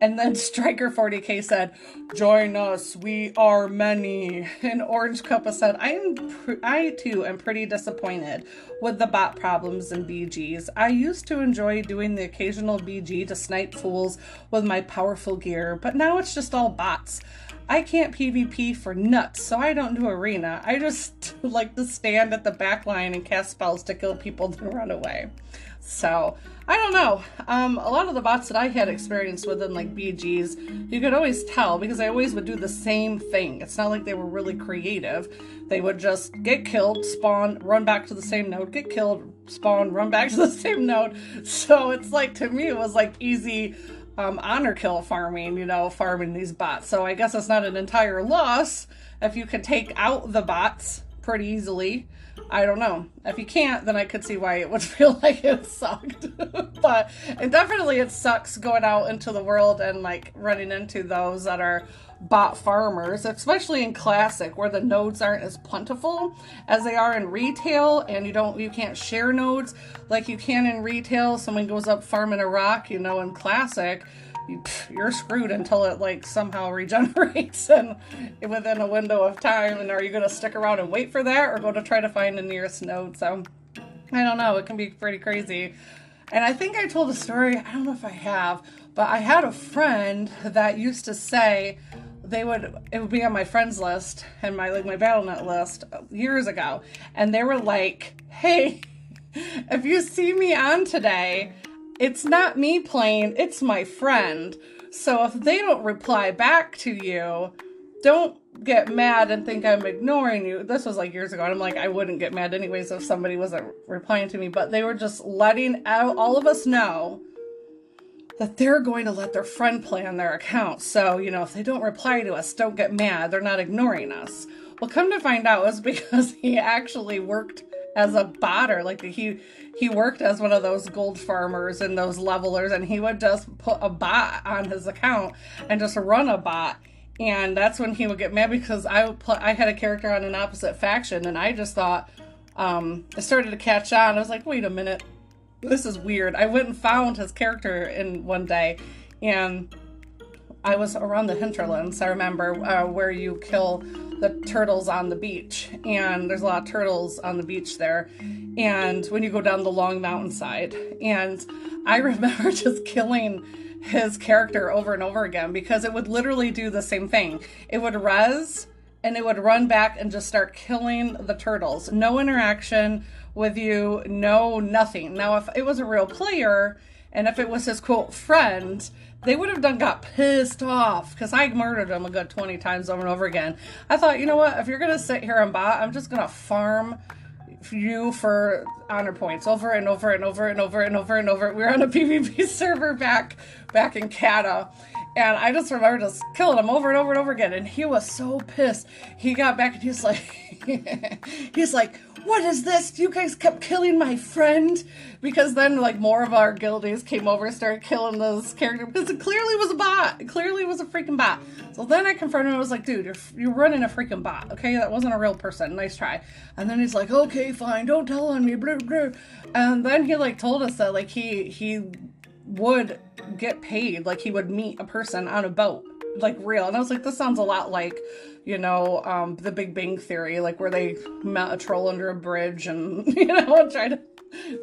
And then Striker forty K said, join us, we are many. And Orange Cuppa said, I, am I too am pretty disappointed with the bot problems and B Gs. I used to enjoy doing the occasional B G to snipe fools with my powerful gear, but now it's just all bots. I can't PvP for nuts, so I don't do arena. I just like to stand at the back line and cast spells to kill people then run away. So, I don't know. Um, a lot of the bots that I had experience with in like B Gs, you could always tell because they always would do the same thing. It's not like they were really creative. They would just get killed, spawn, run back to the same node, get killed, spawn, run back to the same node. So it's like, to me, it was like easy um, honor kill farming, you know, farming these bots. So I guess it's not an entire loss if you can take out the bots pretty easily. I don't know. If you can't, then I could see why it would feel like it sucked. But it definitely it sucks going out into the world and like running into those that are bot farmers, especially in Classic where the nodes aren't as plentiful as they are in retail, and you don't you can't share nodes like you can in retail. Someone goes up farming a rock, you know, in Classic. You're screwed until it like somehow regenerates and within a window of time. And are you going to stick around and wait for that or go to try to find the nearest node? So I don't know. It can be pretty crazy. And I think I told a story. I don't know if I have, but I had a friend that used to say they would, it would be on my friends list and my, like my BattleNet list years ago. And they were like, hey, if you see me on today, it's not me playing, it's my friend. So if they don't reply back to you, don't get mad and think I'm ignoring you. This was like years ago, and I'm like, I wouldn't get mad anyways if somebody wasn't replying to me, but they were just letting out all of us know that they're going to let their friend play on their account. So, you know, if they don't reply to us, don't get mad. They're not ignoring us. Well, come to find out, it was because he actually worked as a botter. Like he he worked as one of those gold farmers and those levelers, and he would just put a bot on his account and just run a bot. And that's when he would get mad because I would play, I had a character on an opposite faction, and I just thought um it started to catch on. I was like, wait a minute, this is weird. I went and found his character in one day, and I was around the hinterlands, I remember, uh, where you kill the turtles on the beach. And there's a lot of turtles on the beach there. And when you go down the long mountainside. And I remember just killing his character over and over again because it would literally do the same thing. It would res and it would run back and just start killing the turtles. No interaction with you, no nothing. Now, if it was a real player and if it was his, quote, friend, they would have done got pissed off because I murdered him a good twenty times over and over again. I thought, you know what, if you're going to sit here and bot, I'm just going to farm you for honor points over and over and over and over and over and over. We were on a PvP server back back in Canada, and I just remember just killing him over and over and over again, and he was so pissed. He got back and he was like, he's like, what is this? You guys kept killing my friend? Because then like more of our guildies came over and started killing this character because it clearly was a bot. It clearly was a freaking bot. So then I confronted him and was like, dude, you're, you're running a freaking bot, okay? That wasn't a real person. Nice try. And then he's like, okay, fine, don't tell on me, blah, blah. And then he like told us that like he, he would get paid, like he would meet a person on a boat. Like real. And I was like, this sounds a lot like, you know, um, the Big Bang Theory, like where they met a troll under a bridge and, you know, try to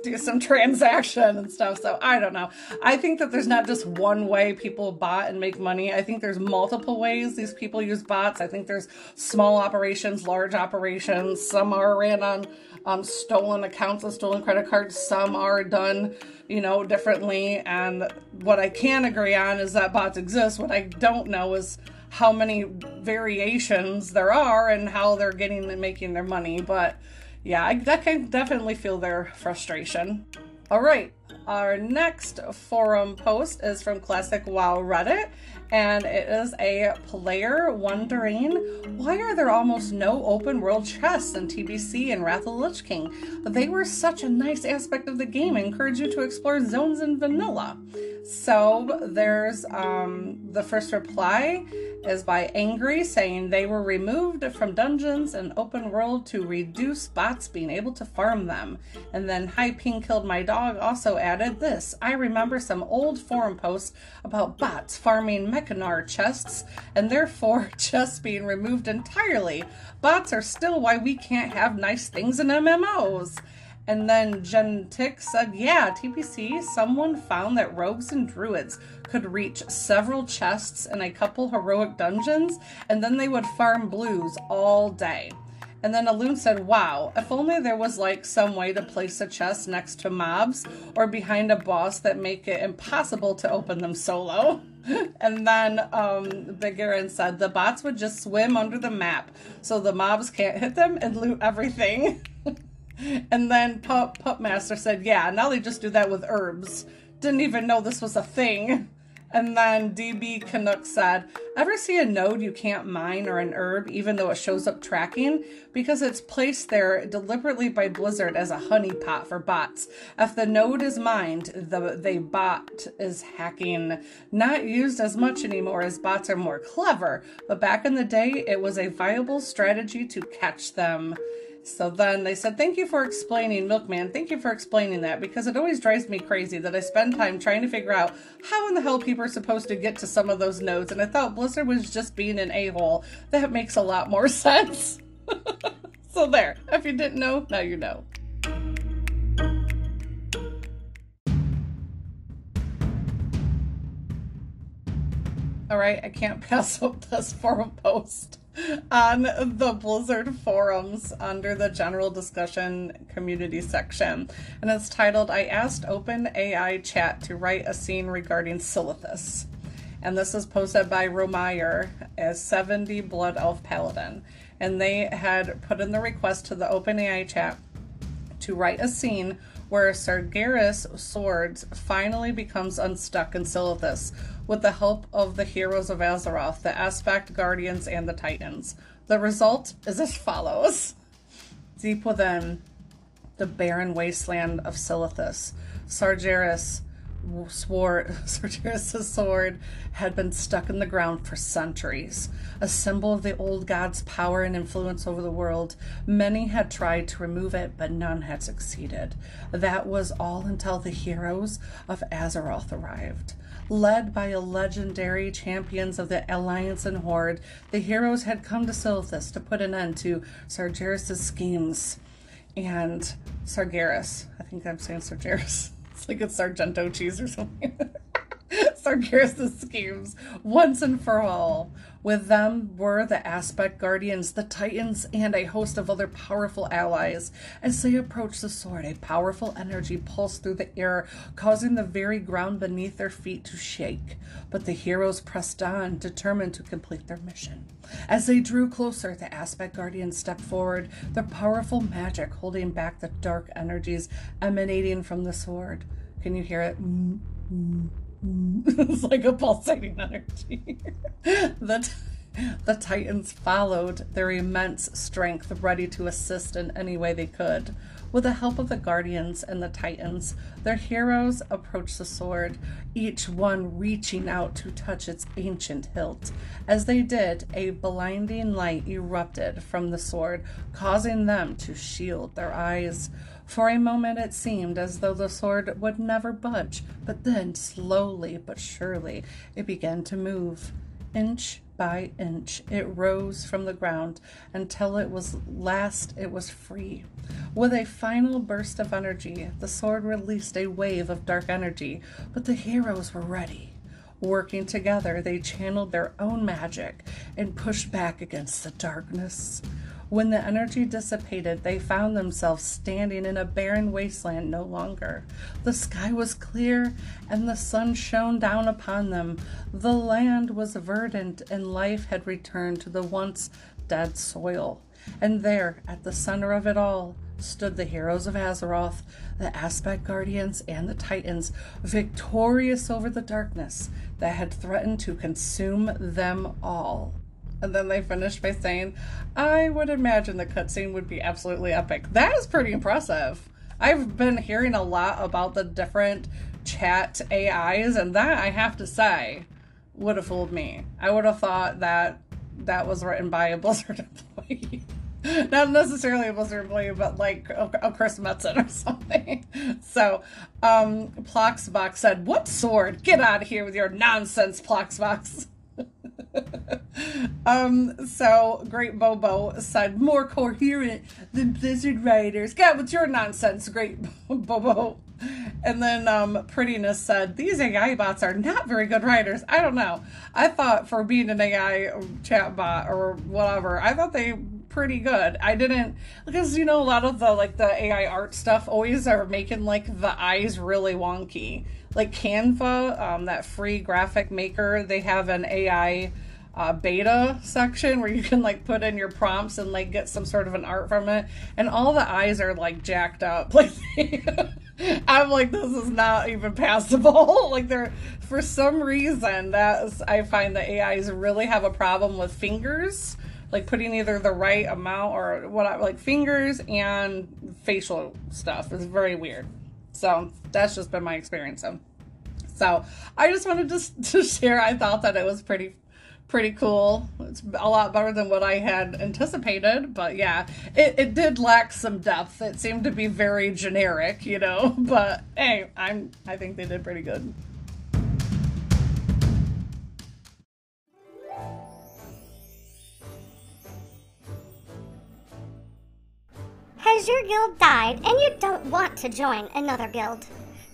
do some transaction and stuff. So I don't know. I think that there's not just one way people bot and make money. I think there's multiple ways these people use bots. I think there's small operations, large operations. Some are ran on um, stolen accounts and stolen credit cards. Some are done, you know, differently. And what I can agree on is that bots exist. What I don't know is how many variations there are and how they're getting and making their money. But yeah, I, that can definitely feel their frustration. All right, our next forum post is from Classic WoW Reddit, and it is a player wondering, why are there almost no open world chests in T B C and Wrath of the Lich King? They were such a nice aspect of the game. I encourage you to explore zones in vanilla. So there's um, the first reply is by Angry, saying they were removed from dungeons and open world to reduce bots being able to farm them. And then High Ping Killed My Dog also added this. I remember some old forum posts about bots farming Mechanar chests and therefore chests being removed entirely. Bots are still why we can't have nice things in M M Os. And then Gentic said, yeah, T B C, someone found that rogues and druids could reach several chests in a couple heroic dungeons, and then they would farm blues all day. And then Alun said, wow, if only there was like some way to place a chest next to mobs or behind a boss that make it impossible to open them solo. And then um, Big Aaron said, the bots would just swim under the map so the mobs can't hit them and loot everything. And then Pup, Pup Master said, yeah, now they just do that with herbs. Didn't even know this was a thing. And then D B Canuck said, ever see a node you can't mine or an herb even though it shows up tracking? Because it's placed there deliberately by Blizzard as a honeypot for bots. If the node is mined, the they bot is hacking. Not used as much anymore as bots are more clever, but back in the day it was a viable strategy to catch them. So then they said, thank you for explaining, Milkman. Thank you for explaining that, because it always drives me crazy that I spend time trying to figure out how in the hell people are supposed to get to some of those nodes. And I thought Blizzard was just being an a-hole. That makes a lot more sense. So there, if you didn't know, now you know. All right, I can't pass up this forum post on the Blizzard forums under the general discussion community section, and it's titled, I asked OpenAI chat to write a scene regarding Silithus. And this is posted by Romeyer as seventy Blood Elf Paladin, and they had put in the request to the OpenAI chat to write a scene where Sargeras' sword finally becomes unstuck in Silithus with the help of the heroes of Azeroth, the Aspect Guardians, and the Titans. The result is as follows. Deep within the barren wasteland of Silithus, Sargeras' sword, Sargeras' sword had been stuck in the ground for centuries. A symbol of the old god's power and influence over the world, many had tried to remove it, but none had succeeded. That was all until the heroes of Azeroth arrived. Led by a legendary champions of the Alliance and Horde, the heroes had come to Silithus to put an end to Sargeras' schemes. And Sargeras, I think I'm saying Sargeras. It's like it's Sargento cheese or something. Sargeras' schemes once and for all. With them were the Aspect Guardians, the Titans, and a host of other powerful allies. As they approached the sword, a powerful energy pulsed through the air, causing the very ground beneath their feet to shake. But the heroes pressed on, determined to complete their mission. As they drew closer, the Aspect Guardians stepped forward, their powerful magic holding back the dark energies emanating from the sword. Can you hear it? Mm-hmm. It's like a pulsating energy. the, t- the Titans followed, their immense strength ready to assist in any way they could. With the help of the Guardians and the Titans, their heroes approached the sword, each one reaching out to touch its ancient hilt. As they did, a blinding light erupted from the sword, causing them to shield their eyes. For a moment it seemed as though the sword would never budge, but then slowly but surely it began to move. Inch by inch it rose from the ground until it was last it was free. With a final burst of energy, the sword released a wave of dark energy, but the heroes were ready. Working together, they channeled their own magic and pushed back against the darkness. When the energy dissipated, they found themselves standing in a barren wasteland no longer. The sky was clear, and the sun shone down upon them. The land was verdant, and life had returned to the once dead soil. And there, at the center of it all, stood the heroes of Azeroth, the Aspect Guardians, and the Titans, victorious over the darkness that had threatened to consume them all. And then they finished by saying, I would imagine the cutscene would be absolutely epic. That is pretty impressive. I've been hearing a lot about the different chat A Is, and that, I have to say, would have fooled me. I would have thought that that was written by a Blizzard employee. Not necessarily a Blizzard employee, but like a, a Chris Metzen or something. So, um, Ploxbox said, what sword? Get out of here with your nonsense, Ploxbox. um, so Great Bobo said, more coherent than Blizzard writers. God, what's your nonsense, Great Bobo? And then um, Prettiness said, these A I bots are not very good writers. I don't know. I thought for being an A I chat bot or whatever, I thought they pretty good. I didn't, because you know, a lot of the like the A I art stuff always are making like the eyes really wonky. Like Canva, um, that free graphic maker, they have an A I uh, beta section where you can like put in your prompts and like get some sort of an art from it. And all the eyes are like jacked up. Like I'm like, this is not even passable. Like they're, for some reason, that's, I find the A Is really have a problem with fingers. Like putting either the right amount or whatever, like fingers and facial stuff is very weird. So that's just been my experience. So, so I just wanted to, to share. I thought that it was pretty, pretty cool. It's a lot better than what I had anticipated, but yeah, it, it did lack some depth. It seemed to be very generic, you know, but hey, I'm, I think they did pretty good. Has your guild died and you don't want to join another guild?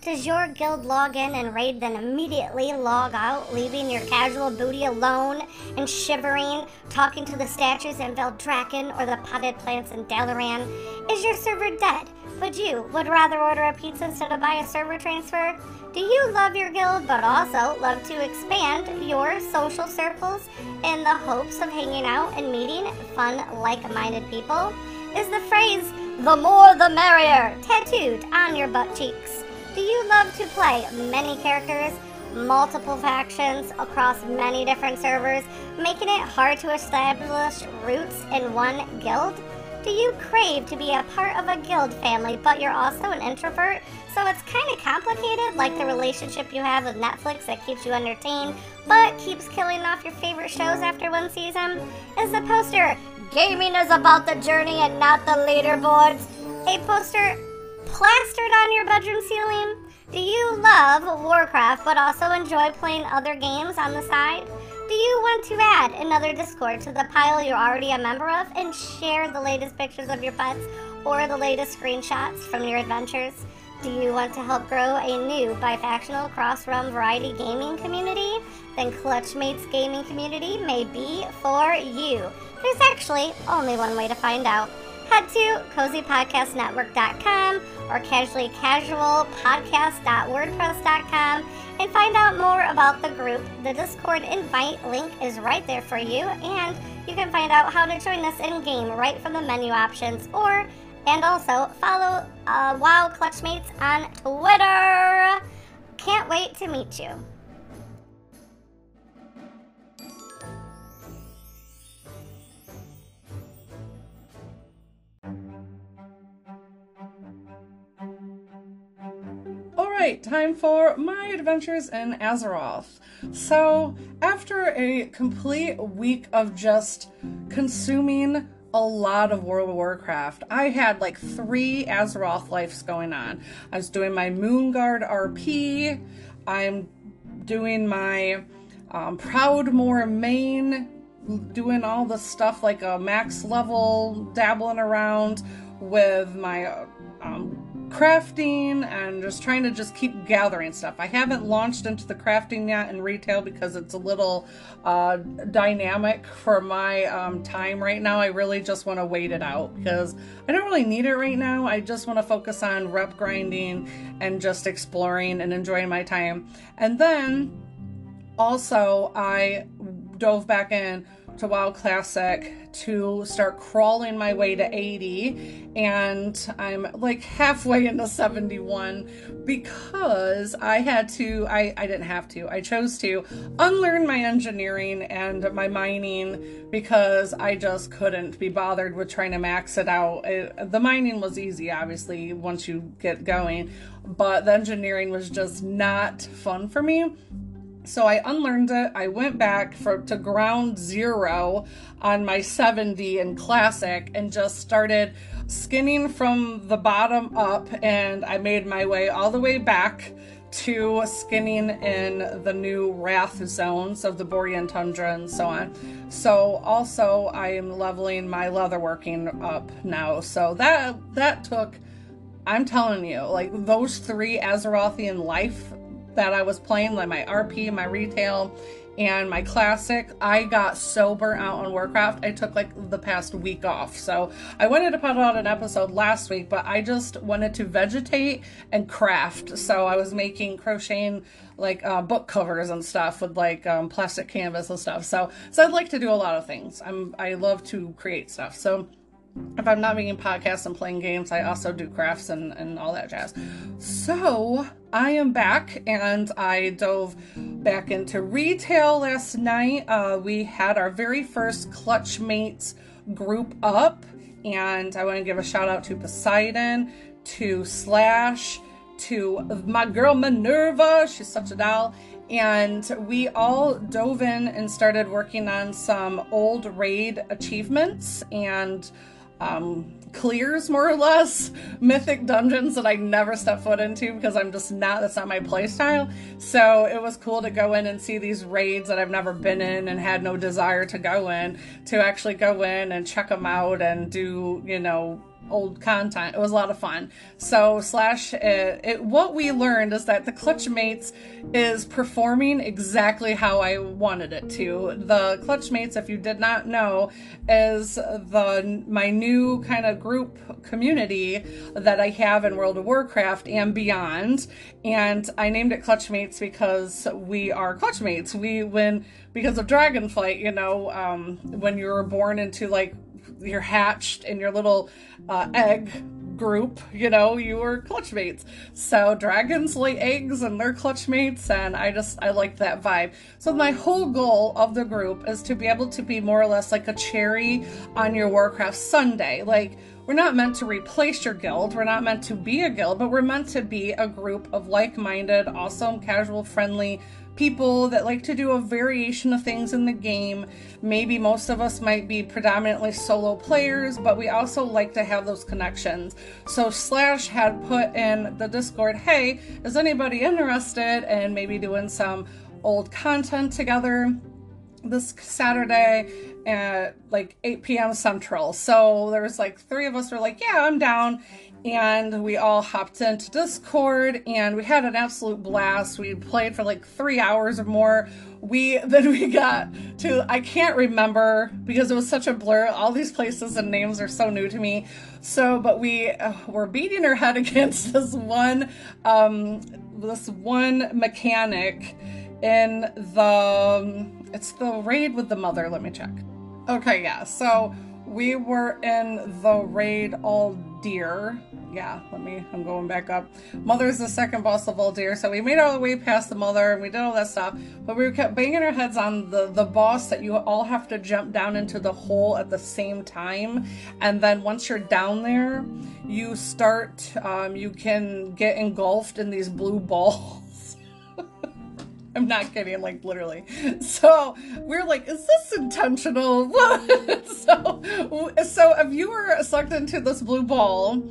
Does your guild log in and raid then immediately log out, leaving your casual booty alone and shivering, talking to the statues in Veldraken or the potted plants in Dalaran? Is your server dead, but you would rather order a pizza instead of buy a server transfer? Do you love your guild but also love to expand your social circles in the hopes of hanging out and meeting fun, like-minded people? Is the phrase, the more the merrier, tattooed on your butt cheeks? Do you love to play many characters, multiple factions across many different servers, making it hard to establish roots in one guild? Do you crave to be a part of a guild family, but you're also an introvert, so it's kind of complicated, like the relationship you have with Netflix that keeps you entertained, but keeps killing off your favorite shows after one season? Is the poster, gaming is about the journey and not the leaderboards, a poster plastered on your bedroom ceiling? Do you love Warcraft but also enjoy playing other games on the side? Do you want to add another Discord to the pile you're already a member of and share the latest pictures of your pets or the latest screenshots from your adventures? Do you want to help grow a new bifactional cross-realm variety gaming community? Then Clutchmates Gaming Community may be for you. There's actually only one way to find out. Head to cozy podcast network dot com or casually casual podcast dot wordpress dot com and find out more about the group. The Discord invite link is right there for you, and you can find out how to join us in game right from the menu options, or and also follow uh, WoW Clutchmates on Twitter. Can't wait to meet you. Alright, time for my adventures in Azeroth. So, after a complete week of just consuming a lot of World of Warcraft, I had like three Azeroth lives going on. I was doing my Moonguard R P, I'm doing my um, Proudmoor main, doing all the stuff like a max level, dabbling around with my um, crafting and just trying to just keep gathering stuff. I haven't launched into the crafting yet in retail because it's a little uh, dynamic for my um, time right now. I really just want to wait it out because I don't really need it right now. I just want to focus on rep grinding and just exploring and enjoying my time. And then also I dove back in to WoW Classic to start crawling my way to eighty, and I'm like halfway into seventy-one because I had to, I, I didn't have to, I chose to unlearn my engineering and my mining because I just couldn't be bothered with trying to max it out. It, the mining was easy, obviously, once you get going, but the engineering was just not fun for me. So I unlearned it. I went back for, to ground zero on my seventy in Classic and just started skinning from the bottom up, and I made my way all the way back to skinning in the new Wrath zones of the Borean Tundra and so on. So also I am leveling my leatherworking up now. So that that took, I'm telling you, like those three Azerothian life that I was playing, like my R P, my retail, and my Classic, I got so burnt out on Warcraft, I took like the past week off. So I wanted to put out an episode last week, but I just wanted to vegetate and craft. So I was making, crocheting like uh, book covers and stuff with like um, plastic canvas and stuff. So so I'd like to do a lot of things. I'm I love to create stuff. So if I'm not making podcasts and playing games, I also do crafts and, and all that jazz. So I am back, and I dove back into retail last night. Uh, we had our very first Clutchmates group up, and I want to give a shout out to Poseidon, to Slash, to my girl Minerva. She's such a doll. And we all dove in and started working on some old raid achievements and um, clears, more or less, mythic dungeons that I never step foot into because I'm just not, that's not my playstyle. So it was cool to go in and see these raids that I've never been in and had no desire to go in, to actually go in and check them out and do, you know, old content. It was a lot of fun. So slash it, it what we learned is that the Clutchmates is performing exactly how I wanted it to. The Clutchmates, if you did not know, is the my new kind of group community that I have in World of Warcraft and beyond, and I named it Clutchmates because we are Clutchmates. We win because of Dragonflight, you know, um when you were born into like you're hatched in your little uh, egg group, you know, you were Clutchmates. So dragons lay eggs and they're Clutchmates, and I just, I like that vibe. So my whole goal of the group is to be able to be more or less like a cherry on your Warcraft Sunday. Like, we're not meant to replace your guild, we're not meant to be a guild, but we're meant to be a group of like-minded, awesome, casual, friendly people that like to do a variation of things in the game. Maybe most of us might be predominantly solo players, but we also like to have those connections. So Slash had put in the Discord, hey, is anybody interested in maybe doing some old content together? this Saturday at like eight p m Central. So there was like three of us were like, yeah, I'm down. And we all hopped into Discord and we had an absolute blast. We played for like three hours or more. We then we got to, I can't remember because it was such a blur. All these places and names are so new to me. So, but we uh, were beating our head against this one, um, this one mechanic in the, it's the raid with the mother. Let me check. Okay, yeah. So we were in the raid Aldir. Yeah, let me, I'm going back up. Mother is the second boss of Aldir. So we made our way past the mother and we did all that stuff, but we kept banging our heads on the, the boss that you all have to jump down into the hole at the same time. And then once you're down there, you start, um, you can get engulfed in these blue balls. I'm not kidding, like literally. So we're like, is this intentional? so, so if you were sucked into this blue ball,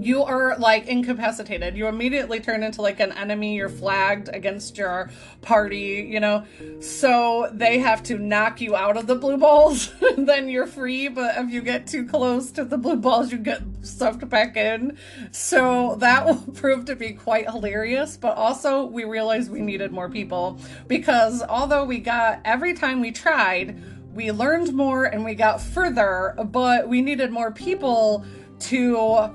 you are like incapacitated. You immediately turn into like an enemy. You're flagged against your party, you know, so they have to knock you out of the blue balls. Then you're free. But if you get too close to the blue balls, you get stuffed back in. So that will prove to be quite hilarious. But also we realized we needed more people because although we got every time we tried, we learned more and we got further, but we needed more people to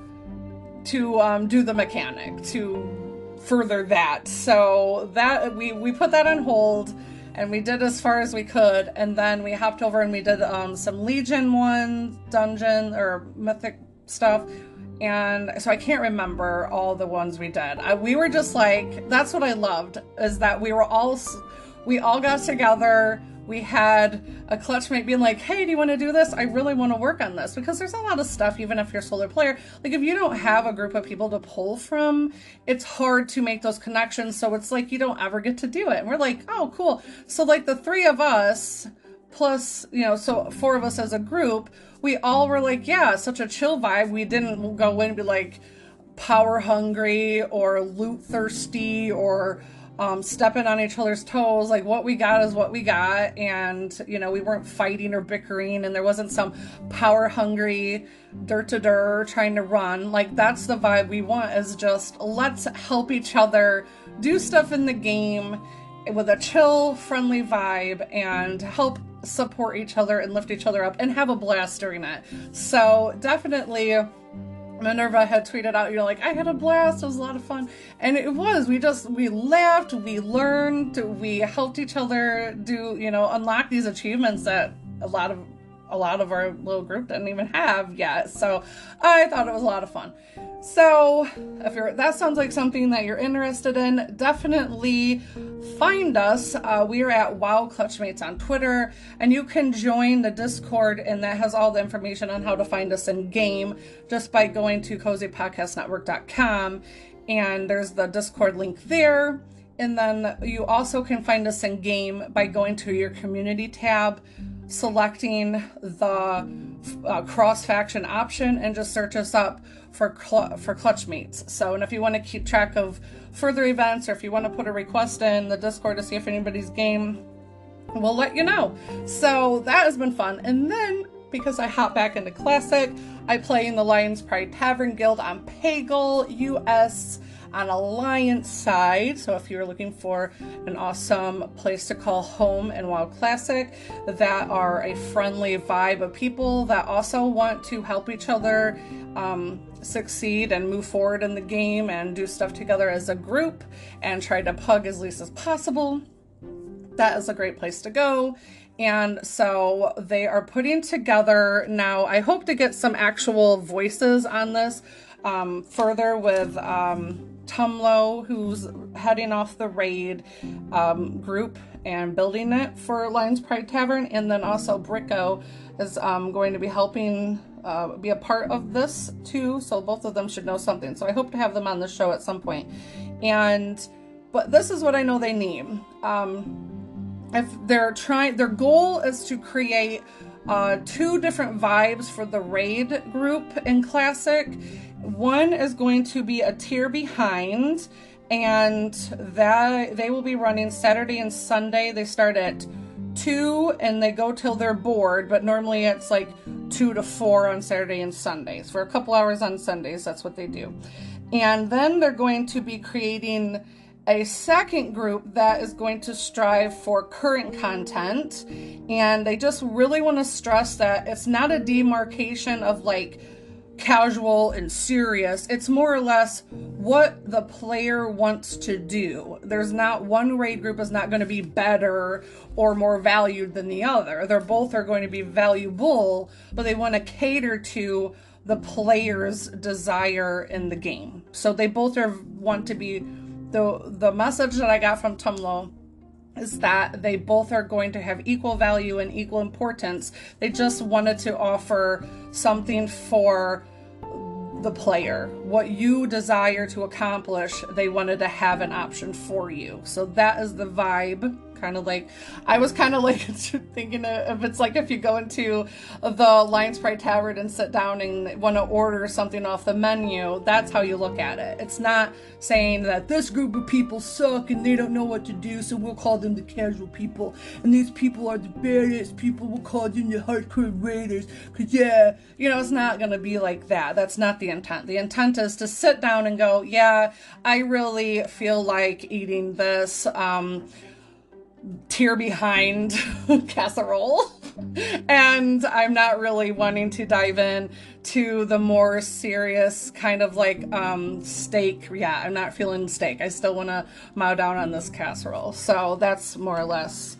to um, do the mechanic, to further that. So that we, we put that on hold and we did as far as we could. And then we hopped over and we did um, some Legion one dungeon or mythic stuff. And so I can't remember all the ones we did. I, we were just like, that's what I loved is that we were all, we all got together. We had a clutchmate being like, hey, do you want to do this? I really want to work on this because there's a lot of stuff, even if you're a solo player, like if you don't have a group of people to pull from, it's hard to make those connections. So it's like, you don't ever get to do it. And we're like, oh, cool. So like the three of us plus, you know, so four of us as a group, we all were like, yeah, such a chill vibe. We didn't go in and be like power hungry or loot thirsty or Um, stepping on each other's toes. Like what we got is what we got, and you know we weren't fighting or bickering, and there wasn't some power hungry dirt to dirt trying to run. Like that's the vibe we want, is just let's help each other do stuff in the game with a chill friendly vibe and help support each other and lift each other up and have a blast during it. So definitely Minerva had tweeted out, you're like, I had a blast, it was a lot of fun. And it was, we just, we laughed, we learned, we helped each other do, you know, unlock these achievements that a lot of, a lot of our little group didn't even have yet. So I thought it was a lot of fun. So if you're, that sounds like something that you're interested in, definitely find us. Uh, we are at Wow Clutchmates on Twitter, and you can join the Discord, and that has all the information on how to find us in game just by going to cozy podcast network dot com, and there's the Discord link there. And then you also can find us in game by going to your community tab, selecting the uh, cross-faction option, and just search us up for cl- for Clutchmates. So, and if you want to keep track of further events, or if you want to put a request in the Discord to see if anybody's game, we'll let you know. So that has been fun. And then, because I hop back into Classic, I play in the Lion's Pride Tavern Guild on Pagel U S on Alliance side. So if you're looking for an awesome place to call home in WoW Classic, that are a friendly vibe of people that also want to help each other um, succeed and move forward in the game and do stuff together as a group and try to pug as least as possible, that is a great place to go. And so they are putting together now, I hope to get some actual voices on this um, further with um, Tumlo, who's heading off the raid um, group and building it for Lion's Pride Tavern, and then also Bricko is um, going to be helping uh, be a part of this too, so both of them should know something. So I hope to have them on the show at some point. And but this is what I know they need. Um, if they're trying, their goal is to create uh, two different vibes for the raid group in Classic. One is going to be a tier behind, and that they will be running Saturday and Sunday. They start at two and they go till they're bored, but normally it's like two to four on Saturday and Sundays. For a couple hours on Sundays, that's what they do. And then they're going to be creating a second group that is going to strive for current content. And they just really want to stress that it's not a demarcation of like casual and serious. It's more or less what the player wants to do. There's not one raid group is not going to be better or more valued than the other. They're both are going to be valuable, but they want to cater to the player's desire in the game. So they both are want to be the the message that I got from Tumlo is that they both are going to have equal value and equal importance. They just wanted to offer something for the player. What you desire to accomplish, they wanted to have an option for you. So that is the vibe. Kind of like, I was kind of like thinking of it's like if you go into the Lion's Pride Tavern and sit down and want to order something off the menu, that's how you look at it. It's not saying that this group of people suck and they don't know what to do, so we'll call them the casual people. And these people are the badass people, we'll call them the hardcore raiders. Because, yeah, you know, it's not going to be like that. That's not the intent. The intent is to sit down and go, yeah, I really feel like eating this, um... tier behind casserole, and I'm not really wanting to dive in to the more serious kind of like um steak. Yeah, I'm not feeling steak. I still want to mow down on this casserole. So that's more or less,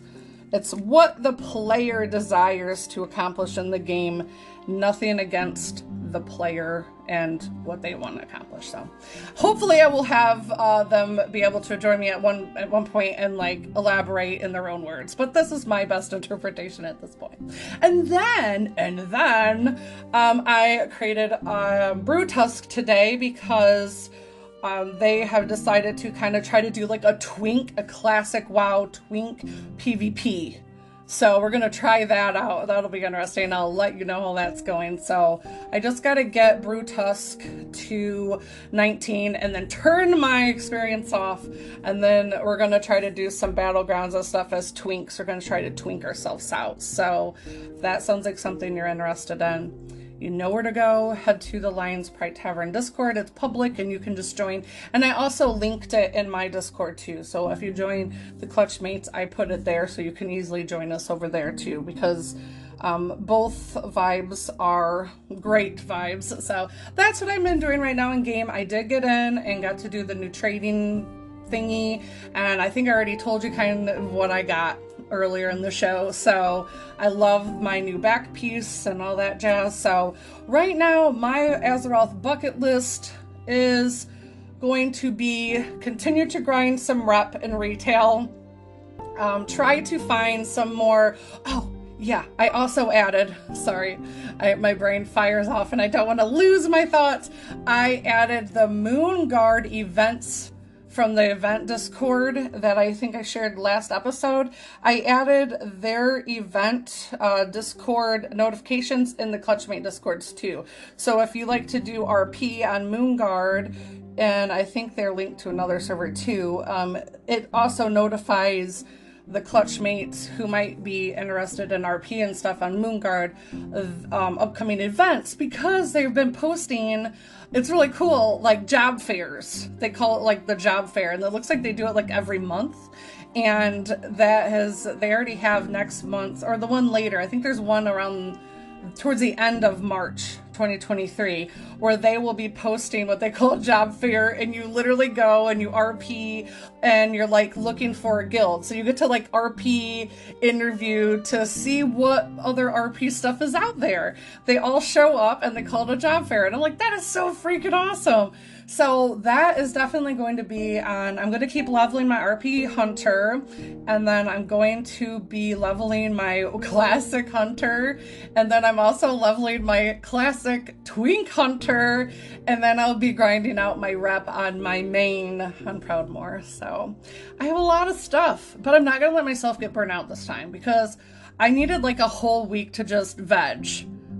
it's what the player desires to accomplish in the game, nothing against the player and what they want to accomplish. So hopefully I will have uh, them be able to join me at one at one point and like elaborate in their own words, but this is my best interpretation at this point. And then and then um, I created um, Brewtusk today because um, they have decided to kind of try to do like a twink, a classic WoW twink PvP. So we're going to try that out. That'll be interesting. I'll let you know how that's going. So I just got to get Brewtusk to nineteen and then turn my experience off. And then we're going to try to do some battlegrounds and stuff as twinks. We're going to try to twink ourselves out. So if that sounds like something you're interested in, you know where to go. Head to the Lion's Pride Tavern Discord. It's public and you can just join. And I also linked it in my Discord too. So if you join the Clutch Mates, I put it there so you can easily join us over there too, because um, both vibes are great vibes. So that's what I've been doing right now in game. I did get in and got to do the new trading thingy. And I think I already told you kind of what I got earlier in the show. So I love my new back piece and all that jazz. So right now my Azeroth bucket list is going to be continue to grind some rep in retail. Um, try to find some more. Oh yeah. I also added, sorry, I, my brain fires off and I don't want to lose my thoughts. I added the Moon Guard events from the event Discord that I think I shared last episode. I added their event uh, Discord notifications in the Clutchmate Discords too. So if you like to do R P on Moonguard, and I think they're linked to another server too, um, it also notifies the Clutch Mates who might be interested in R P and stuff on Moonguard um, upcoming events, because they've been posting, it's really cool, like job fairs. They call it like the job fair, and it looks like they do it like every month. And that has, they already have next month or the one later. I think there's one around towards the end of March twenty twenty-three, where they will be posting what they call a job fair, and you literally go and you R P and you're like looking for a guild. So you get to like R P interview to see what other R P stuff is out there. They all show up and they call it a job fair. And I'm like, that is so freaking awesome. So that is definitely going to be on, I'm going to keep leveling my R P Hunter, and then I'm going to be leveling my Classic Hunter, and then I'm also leveling my Classic Twink Hunter, and then I'll be grinding out my rep on my main on Proudmoore. So I have a lot of stuff, but I'm not going to let myself get burnt out this time, because I needed like a whole week to just veg.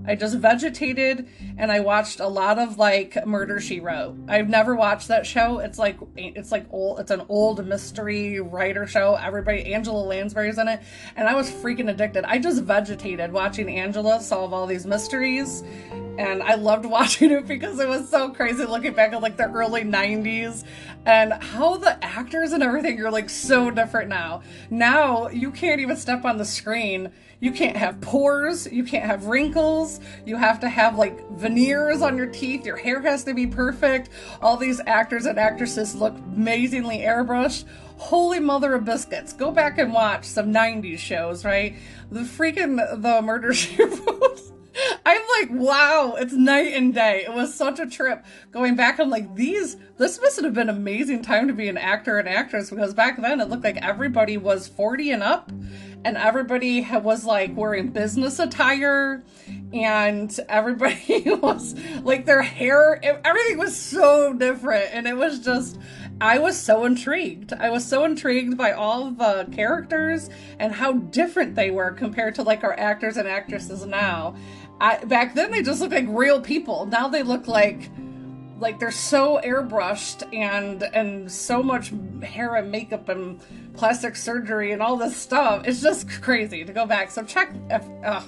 I just vegetated and I watched a lot of like Murder, She Wrote. I've never watched that show. It's like it's like old. It's an old mystery writer show. Everybody, Angela Lansbury's in it, and I was freaking addicted. I just vegetated watching Angela solve all these mysteries, and I loved watching it because it was so crazy looking back at like the early nineties and how the actors and everything are like so different now. Now you can't even step on the screen. You can't have pores, you can't have wrinkles, you have to have like veneers on your teeth, your hair has to be perfect. All these actors and actresses look amazingly airbrushed. Holy mother of biscuits. Go back and watch some nineties shows, right? The freaking, the Murder, She Wrote. I'm like, wow, it's night and day. It was such a trip going back. I'm like, these, this must have been an amazing time to be an actor and actress, because back then it looked like everybody was forty and up, and everybody was like wearing business attire, and everybody was like their hair, everything was so different. And it was just, I was so intrigued. I was so intrigued by all the characters and how different they were compared to like our actors and actresses now. I, back then they just looked like real people. Now they look like like they're so airbrushed and and so much hair and makeup and plastic surgery and all this stuff. It's just crazy to go back. So check if uh,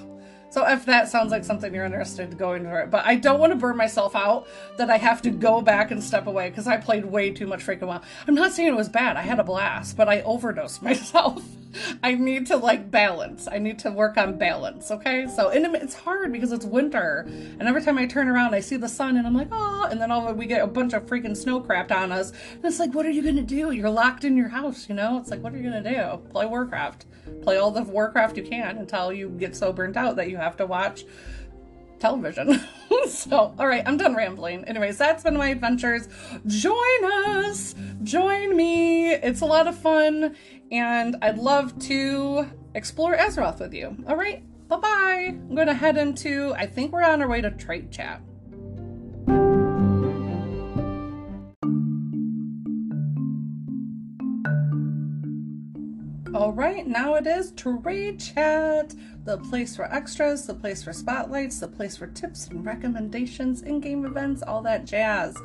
so if that sounds like something you're interested in going for it. But I don't want to burn myself out that I have to go back and step away, because I played way too much freaking WoW. I'm not saying it was bad. I had a blast, but I overdosed myself. I need to like balance. I need to work on balance, okay? So, and it's hard because it's winter, and every time I turn around I see the sun and I'm like, oh, and then all of a sudden we get a bunch of freaking snow crapped on us, and it's like, what are you gonna do? You're locked in your house, you know? It's like, what are you gonna do? Play Warcraft. Play all the Warcraft you can until you get so burnt out that you have to watch television. So, all right, I'm done rambling. Anyways, that's been my adventures. Join us, join me. It's a lot of fun, and I'd love to explore Azeroth with you. All right, bye-bye. I'm gonna head into, I think we're on our way to Trade Chat. All right, now it is Trade Chat, the place for extras, the place for spotlights, the place for tips and recommendations, in-game events, all that jazz.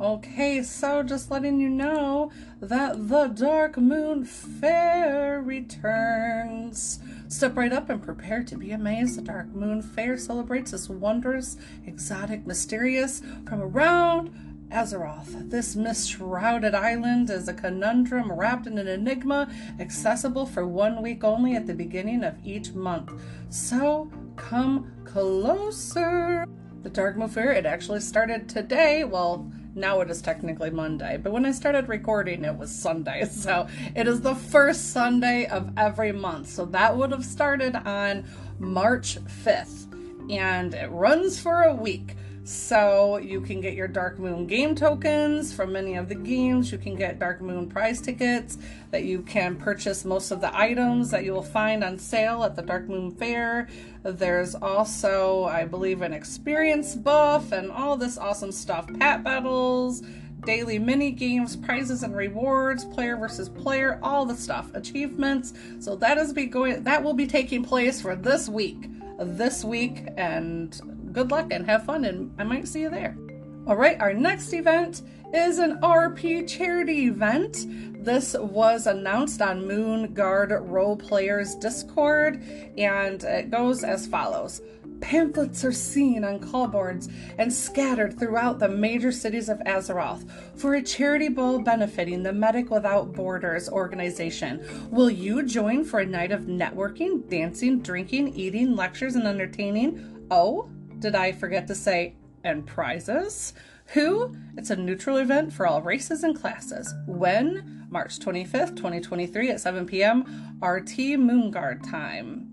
Okay, so just letting you know that the Dark Moon Fair returns. Step right up and prepare to be amazed. The Dark Moon Fair celebrates its wondrous, exotic, mysterious from around Azeroth. This mist-shrouded island is a conundrum wrapped in an enigma, accessible for one week only at the beginning of each month. So come closer. The Dark Moon Fair, it actually started today. Well, now it is technically Monday, but when I started recording it was Sunday, so it is the first Sunday of every month. So that would have started on March fifth, and it runs for a week. So you can get your Dark Moon game tokens from many of the games. You can get Dark Moon prize tickets that you can purchase most of the items that you will find on sale at the Dark Moon Fair. There's also, I believe, an experience buff and all this awesome stuff. Pat battles, daily mini games, prizes and rewards, player versus player, all the stuff, achievements. So that is be going. That will be taking place for this week. This week and. Good luck and have fun, and I might see you there. All right, our next event is an R P charity event. This was announced on Moon Guard Role Players Discord, and it goes as follows. Pamphlets are seen on call boards and scattered throughout the major cities of Azeroth for a charity ball benefiting the Medic Without Borders organization. Will you join for a night of networking, dancing, drinking, eating, lectures, and entertaining? Oh, did I forget to say, and prizes? Who? It's a neutral event for all races and classes. When? March twenty-fifth, twenty twenty-three at seven p m R T Moonguard time.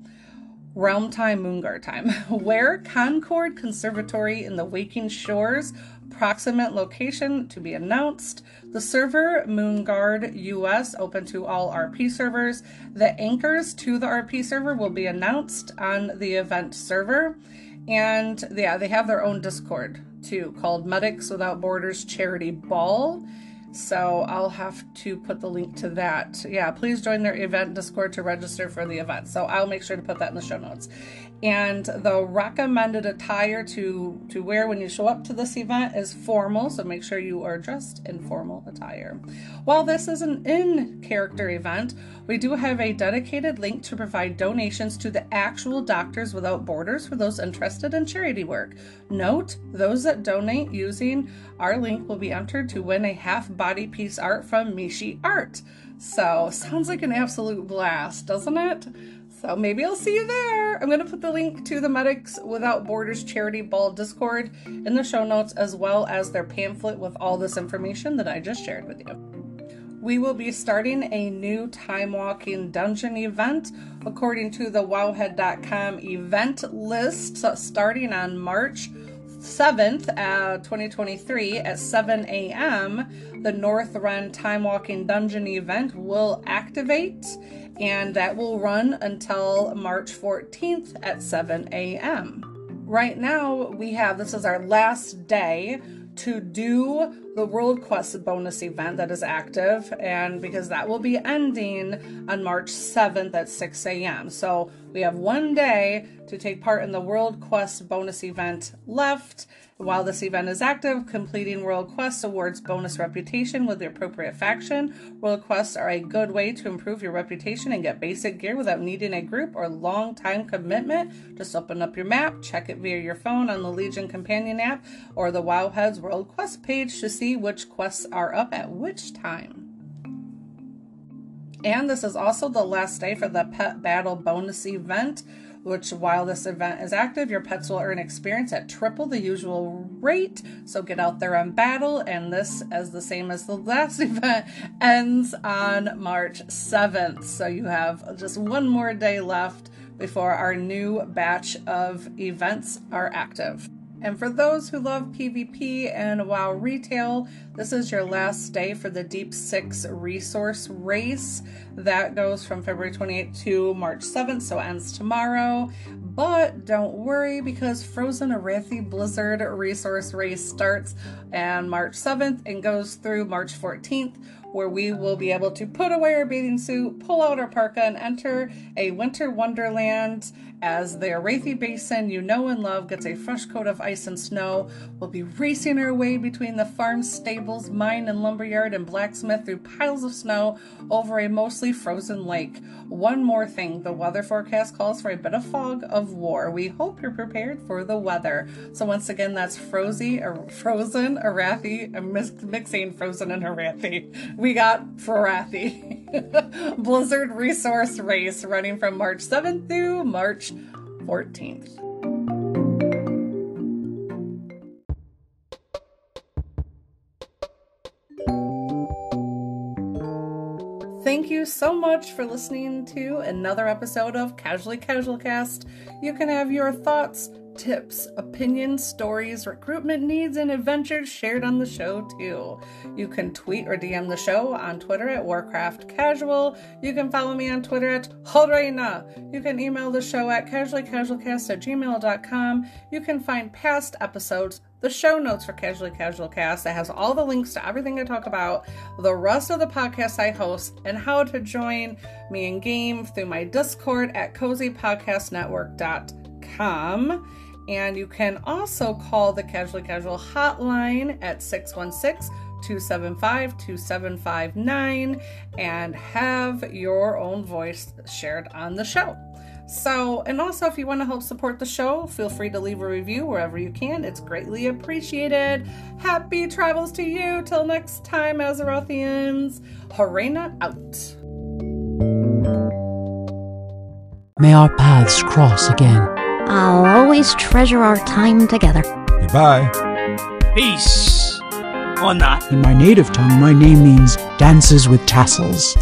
Realm time, Moonguard time. Where? Concord Conservatory in the Waking Shores. Approximate location to be announced. The server, Moonguard U S, open to all R P servers. The anchors to the R P server will be announced on the event server. And yeah, they have their own Discord too, called Medics Without Borders Charity Ball. So I'll have to put the link to that. Yeah, please join their event Discord to register for the event. So I'll make sure to put that in the show notes. And the recommended attire to, to wear when you show up to this event is formal, so make sure you are dressed in formal attire. While this is an in-character event, we do have a dedicated link to provide donations to the actual Doctors Without Borders for those interested in charity work. Note, those that donate using our link will be entered to win a half-body piece art from Mishi Art. So, sounds like an absolute blast, doesn't it? So maybe I'll see you there. I'm going to put the link to the Medics Without Borders Charity Ball Discord in the show notes, as well as their pamphlet with all this information that I just shared with you. We will be starting a new time walking dungeon event according to the wowhead dot com event list, so starting on March seventh, uh, twenty twenty-three at seven a.m. The North Run Time Walking Dungeon event will activate, and that will run until March fourteenth at seven a.m. Right now, we have, this is our last day to do the World Quest bonus event that is active, and because that will be ending on March seventh at six a.m. So we have one day to take part in the World Quest bonus event left. While this event is active, completing World Quest awards bonus reputation with the appropriate faction. World Quests are a good way to improve your reputation and get basic gear without needing a group or long time commitment. Just open up your map, check it via your phone on the Legion Companion app or the WoWheads World Quest page to see which quests are up at which time. And this is also the last day for the Pet Battle bonus event, which while this event is active, your pets will earn experience at triple the usual rate. So get out there and battle. And this, as the same as the last event, ends on March seventh. So you have just one more day left before our new batch of events are active. And for those who love PvP and WoW retail, this is your last day for the Deep Six resource race. That goes from February twenty-eighth to March seventh, so ends tomorrow. But don't worry, because Frozen Arathi Blizzard resource race starts on March seventh and goes through March fourteenth, where we will be able to put away our bathing suit, pull out our parka, and enter a winter wonderland as the Arathi Basin you know and love gets a fresh coat of ice and snow. We'll be racing our way between the farm stables, mine and lumberyard, and blacksmith through piles of snow over a mostly frozen lake. One more thing, the weather forecast calls for a bit of fog of war. We hope you're prepared for the weather. So once again, that's Frozy, or Frozen Arathi. I'm mixing Frozen and Arathi. We got Farathi Blizzard Resource Race running from March seventh through March fourteenth. Thank you so much for listening to another episode of Casually Casualcast. You can have your thoughts, tips, opinions, stories, recruitment needs, and adventures shared on the show too. You can tweet or D M the show on Twitter at Warcraft Casual. You can follow me on Twitter at Horena. You can email the show at casuallycasualcast at gmail dot com. You can find past episodes, the show notes for Casually Casualcast that has all the links to everything I talk about, the rest of the podcasts I host, and how to join me in game through my Discord at cozy podcast network dot com. And you can also call the Casually Casual hotline at six one six, two seven five, two seven five nine and have your own voice shared on the show. So, and also if you want to help support the show, feel free to leave a review wherever you can. It's greatly appreciated. Happy travels to you. Till next time, Azerothians. Horena out. May our paths cross again. I'll always treasure our time together. Goodbye. Peace. Or not. In my native tongue, my name means dances with tassels.